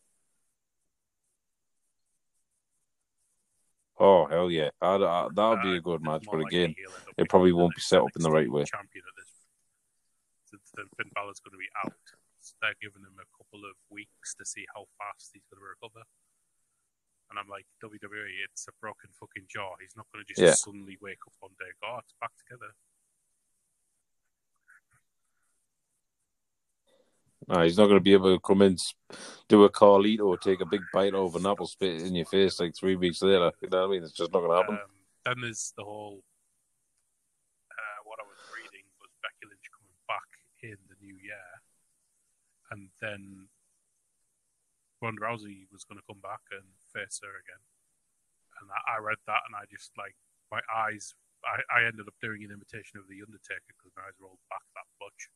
Oh, hell yeah. That'll be a good match, but again, it probably won't be set up in the right way. Champion at this, since Finn Balor's going to be out, so they're giving him a couple of weeks to see how fast he's going to recover. And I'm like, WWE, it's a broken fucking jaw. He's not going to just suddenly wake up one day and go, oh, it's back together. No, he's not going to be able to come in, do a Carlito, take a big bite over an apple, spit in your face like 3 weeks later. You know what I mean? It's just not going to happen. Then there's the whole, what I was reading was Becky Lynch coming back in the new year. And then Ronda Rousey was going to come back and face her again. And I read that and I just, like, my eyes, I ended up doing an imitation of The Undertaker because my eyes rolled back that much.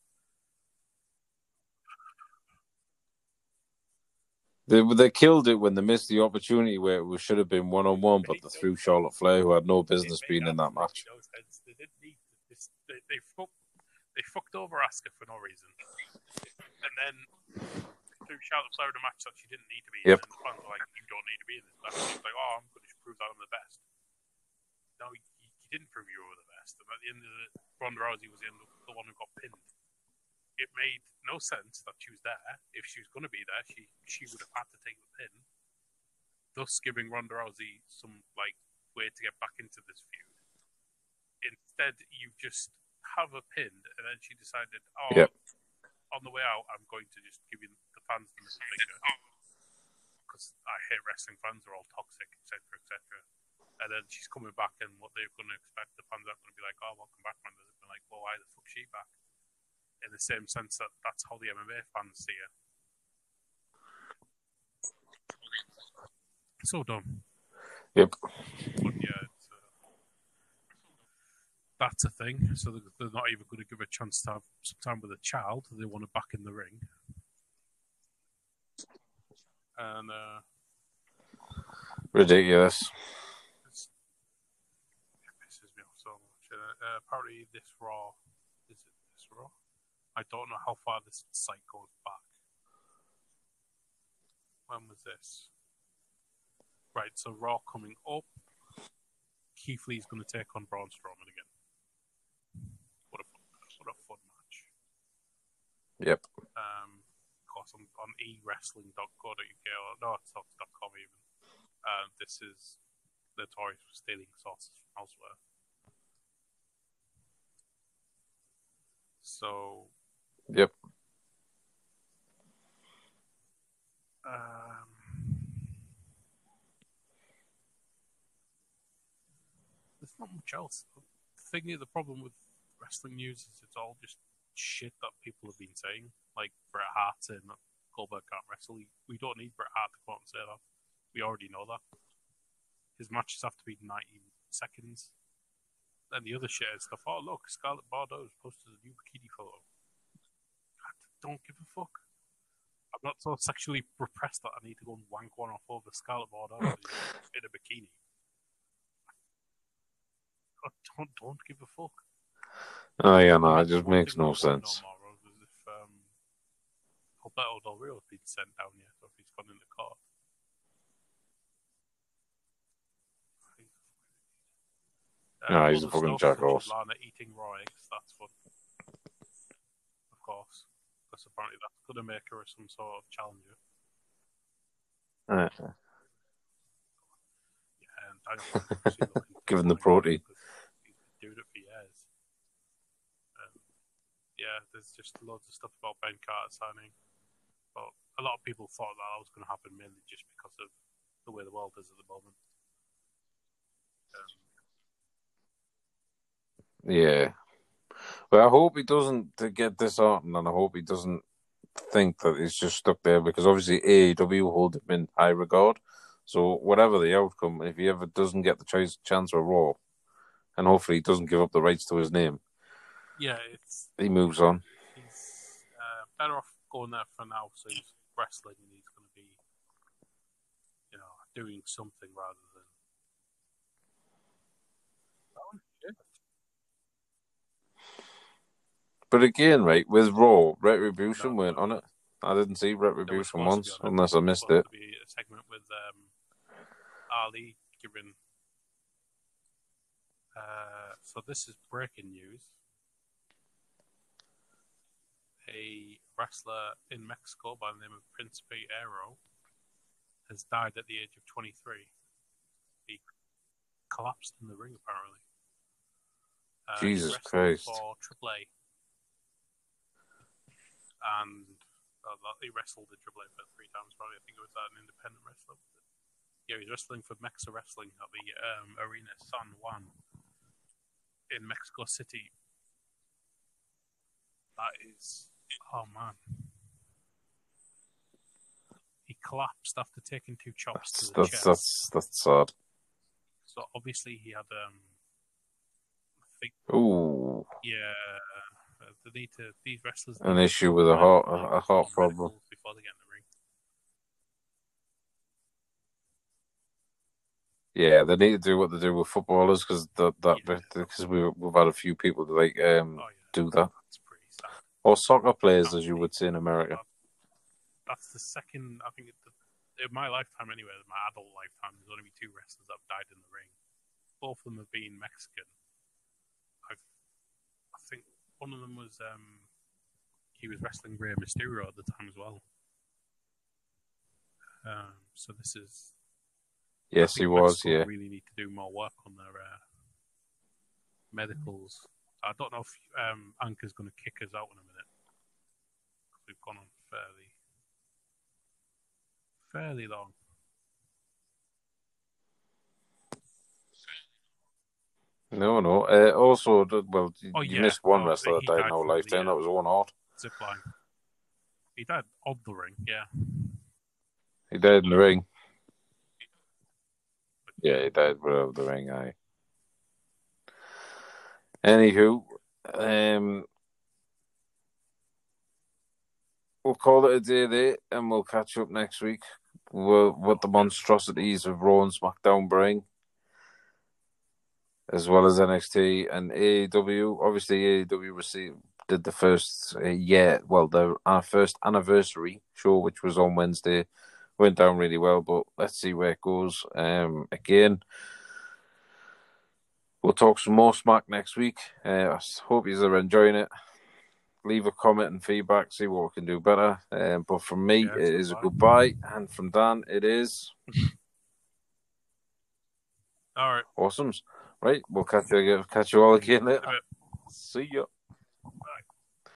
They killed it when they missed the opportunity where it should have been one-on-one, but they threw Charlotte Flair, who had no business being in that match. They didn't need this. They fucked over Asuka for no reason. And then threw Charlotte Flair in a match that she didn't need to be in. And the fans were like, you don't need to be in this match. She's like, oh, I'm going to prove that I'm the best. No, you didn't prove you were the best. And at the end of it, Ronda Rousey was the one who got pinned. It made no sense that she was there. If she was going to be there, she would have had to take the pin, thus giving Ronda Rousey some way to get back into this feud. Instead, you just have her pinned, and then she decided, on the way out, I'm going to just give the fans the middle finger because I hate wrestling fans; they're all toxic, etc., etc. And then she's coming back, and what they're going to expect, the fans aren't going to be like, "Oh, welcome back, man." They're going to be like, "Well, why the fuck is she back?" In the same sense that that's how the MMA fans see it. So dumb. Yep. But yeah, that's a thing. So they're not even going to give a chance to have some time with a child. They want to back in the ring. And ridiculous. It pisses me off so much. Apparently this Raw... Is it this Raw? I don't know how far this site goes back. When was this? Right, so Raw coming up. Keith Lee's going to take on Braun Strowman again. What a fun match. Yep. Of course, on ewrestling.co.uk, or no, it's not .com even. This is notorious for stealing sources from elsewhere. So... Yep. There's not much else. The thing is, the problem with wrestling news is it's all just shit that people have been saying. Like Bret Hart saying that Goldberg can't wrestle. We don't need Bret Hart to come out and say that. We already know that. His matches have to be 90 seconds. Then the other shit is stuff. Oh, look, Scarlett Bordeaux's posted a new bikini photo. I don't give a fuck. I'm not so sexually repressed that I need to go and wank one off over Scarlett Bordeaux in a bikini. I don't give a fuck. Oh, yeah, no, it just makes no sense. Alberto Del Rio's been sent down yet, or if he's gone in the car. No, he's a fucking jackass. Lana eating raw eggs, that's fun. Of course. Because apparently that's going to make her some sort of challenger. Yeah, and Daniel Bryan. Given the protein. He's been doing it for years. Yeah, there's just loads of stuff about Ben Carter signing. But a lot of people thought that was going to happen mainly just because of the way the world is at the moment. Yeah. Well, I hope he doesn't get disheartened, and I hope he doesn't think that he's just stuck there, because obviously AEW hold him in high regard. So whatever the outcome, if he ever doesn't get the chance for Raw, and hopefully he doesn't give up the rights to his name, he moves on. He's better off going there for now, so he's wrestling and he's going to be, doing something rather than. But again, right, with Raw, Retribution weren't on it. I didn't see Retribution once, unless I missed it. There was supposed to be a segment with Ali giving So this is breaking news. A wrestler in Mexico by the name of Príncipe Aero has died at the age of 23. He collapsed in the ring, apparently. Jesus Christ. For AAA. And he wrestled in AAA for 3 times, probably. I think it was an independent wrestler. Yeah, he's wrestling for Mexa Wrestling at the Arena San Juan in Mexico City. That is... oh, man. He collapsed after taking 2 chops to the chest. That's sad. So, obviously, he had... ooh. Yeah, they need to, these wrestlers. An issue with a heart problem before they get in the ring. Yeah, they need to do what they do with footballers because we've had a few people that do that. That's pretty sad. Or soccer players, as you would say in America. That's the second. I think in my lifetime, anyway, my adult lifetime, there's only been 2 wrestlers that have died in the ring. Both of them have been Mexican. I think one of them was he was wrestling Rey Mysterio at the time as well. So this is... yes, he was, yeah. Really need to do more work on their medicals. I don't know if Anka's going to kick us out in a minute. We've gone on fairly long. No. Also, you missed one wrestler that died in our lifetime. That was Owen Hart. Zipline. He died on the ring, yeah. He died in the ring. Yeah, he died without the ring, aye. Anywho, we'll call it a day there, and we'll catch up next week with what the monstrosities of Raw and SmackDown bring. As well as NXT and AEW. Obviously, AEW did the first our first anniversary show, which was on Wednesday. Went down really well, but let's see where it goes. Again, we'll talk some more Smack next week. I hope you are enjoying it. Leave a comment and feedback, see what we can do better. But from me, it is a goodbye. And from Dan, it is... all right. Awesome. Right, we'll catch you all again later. See ya.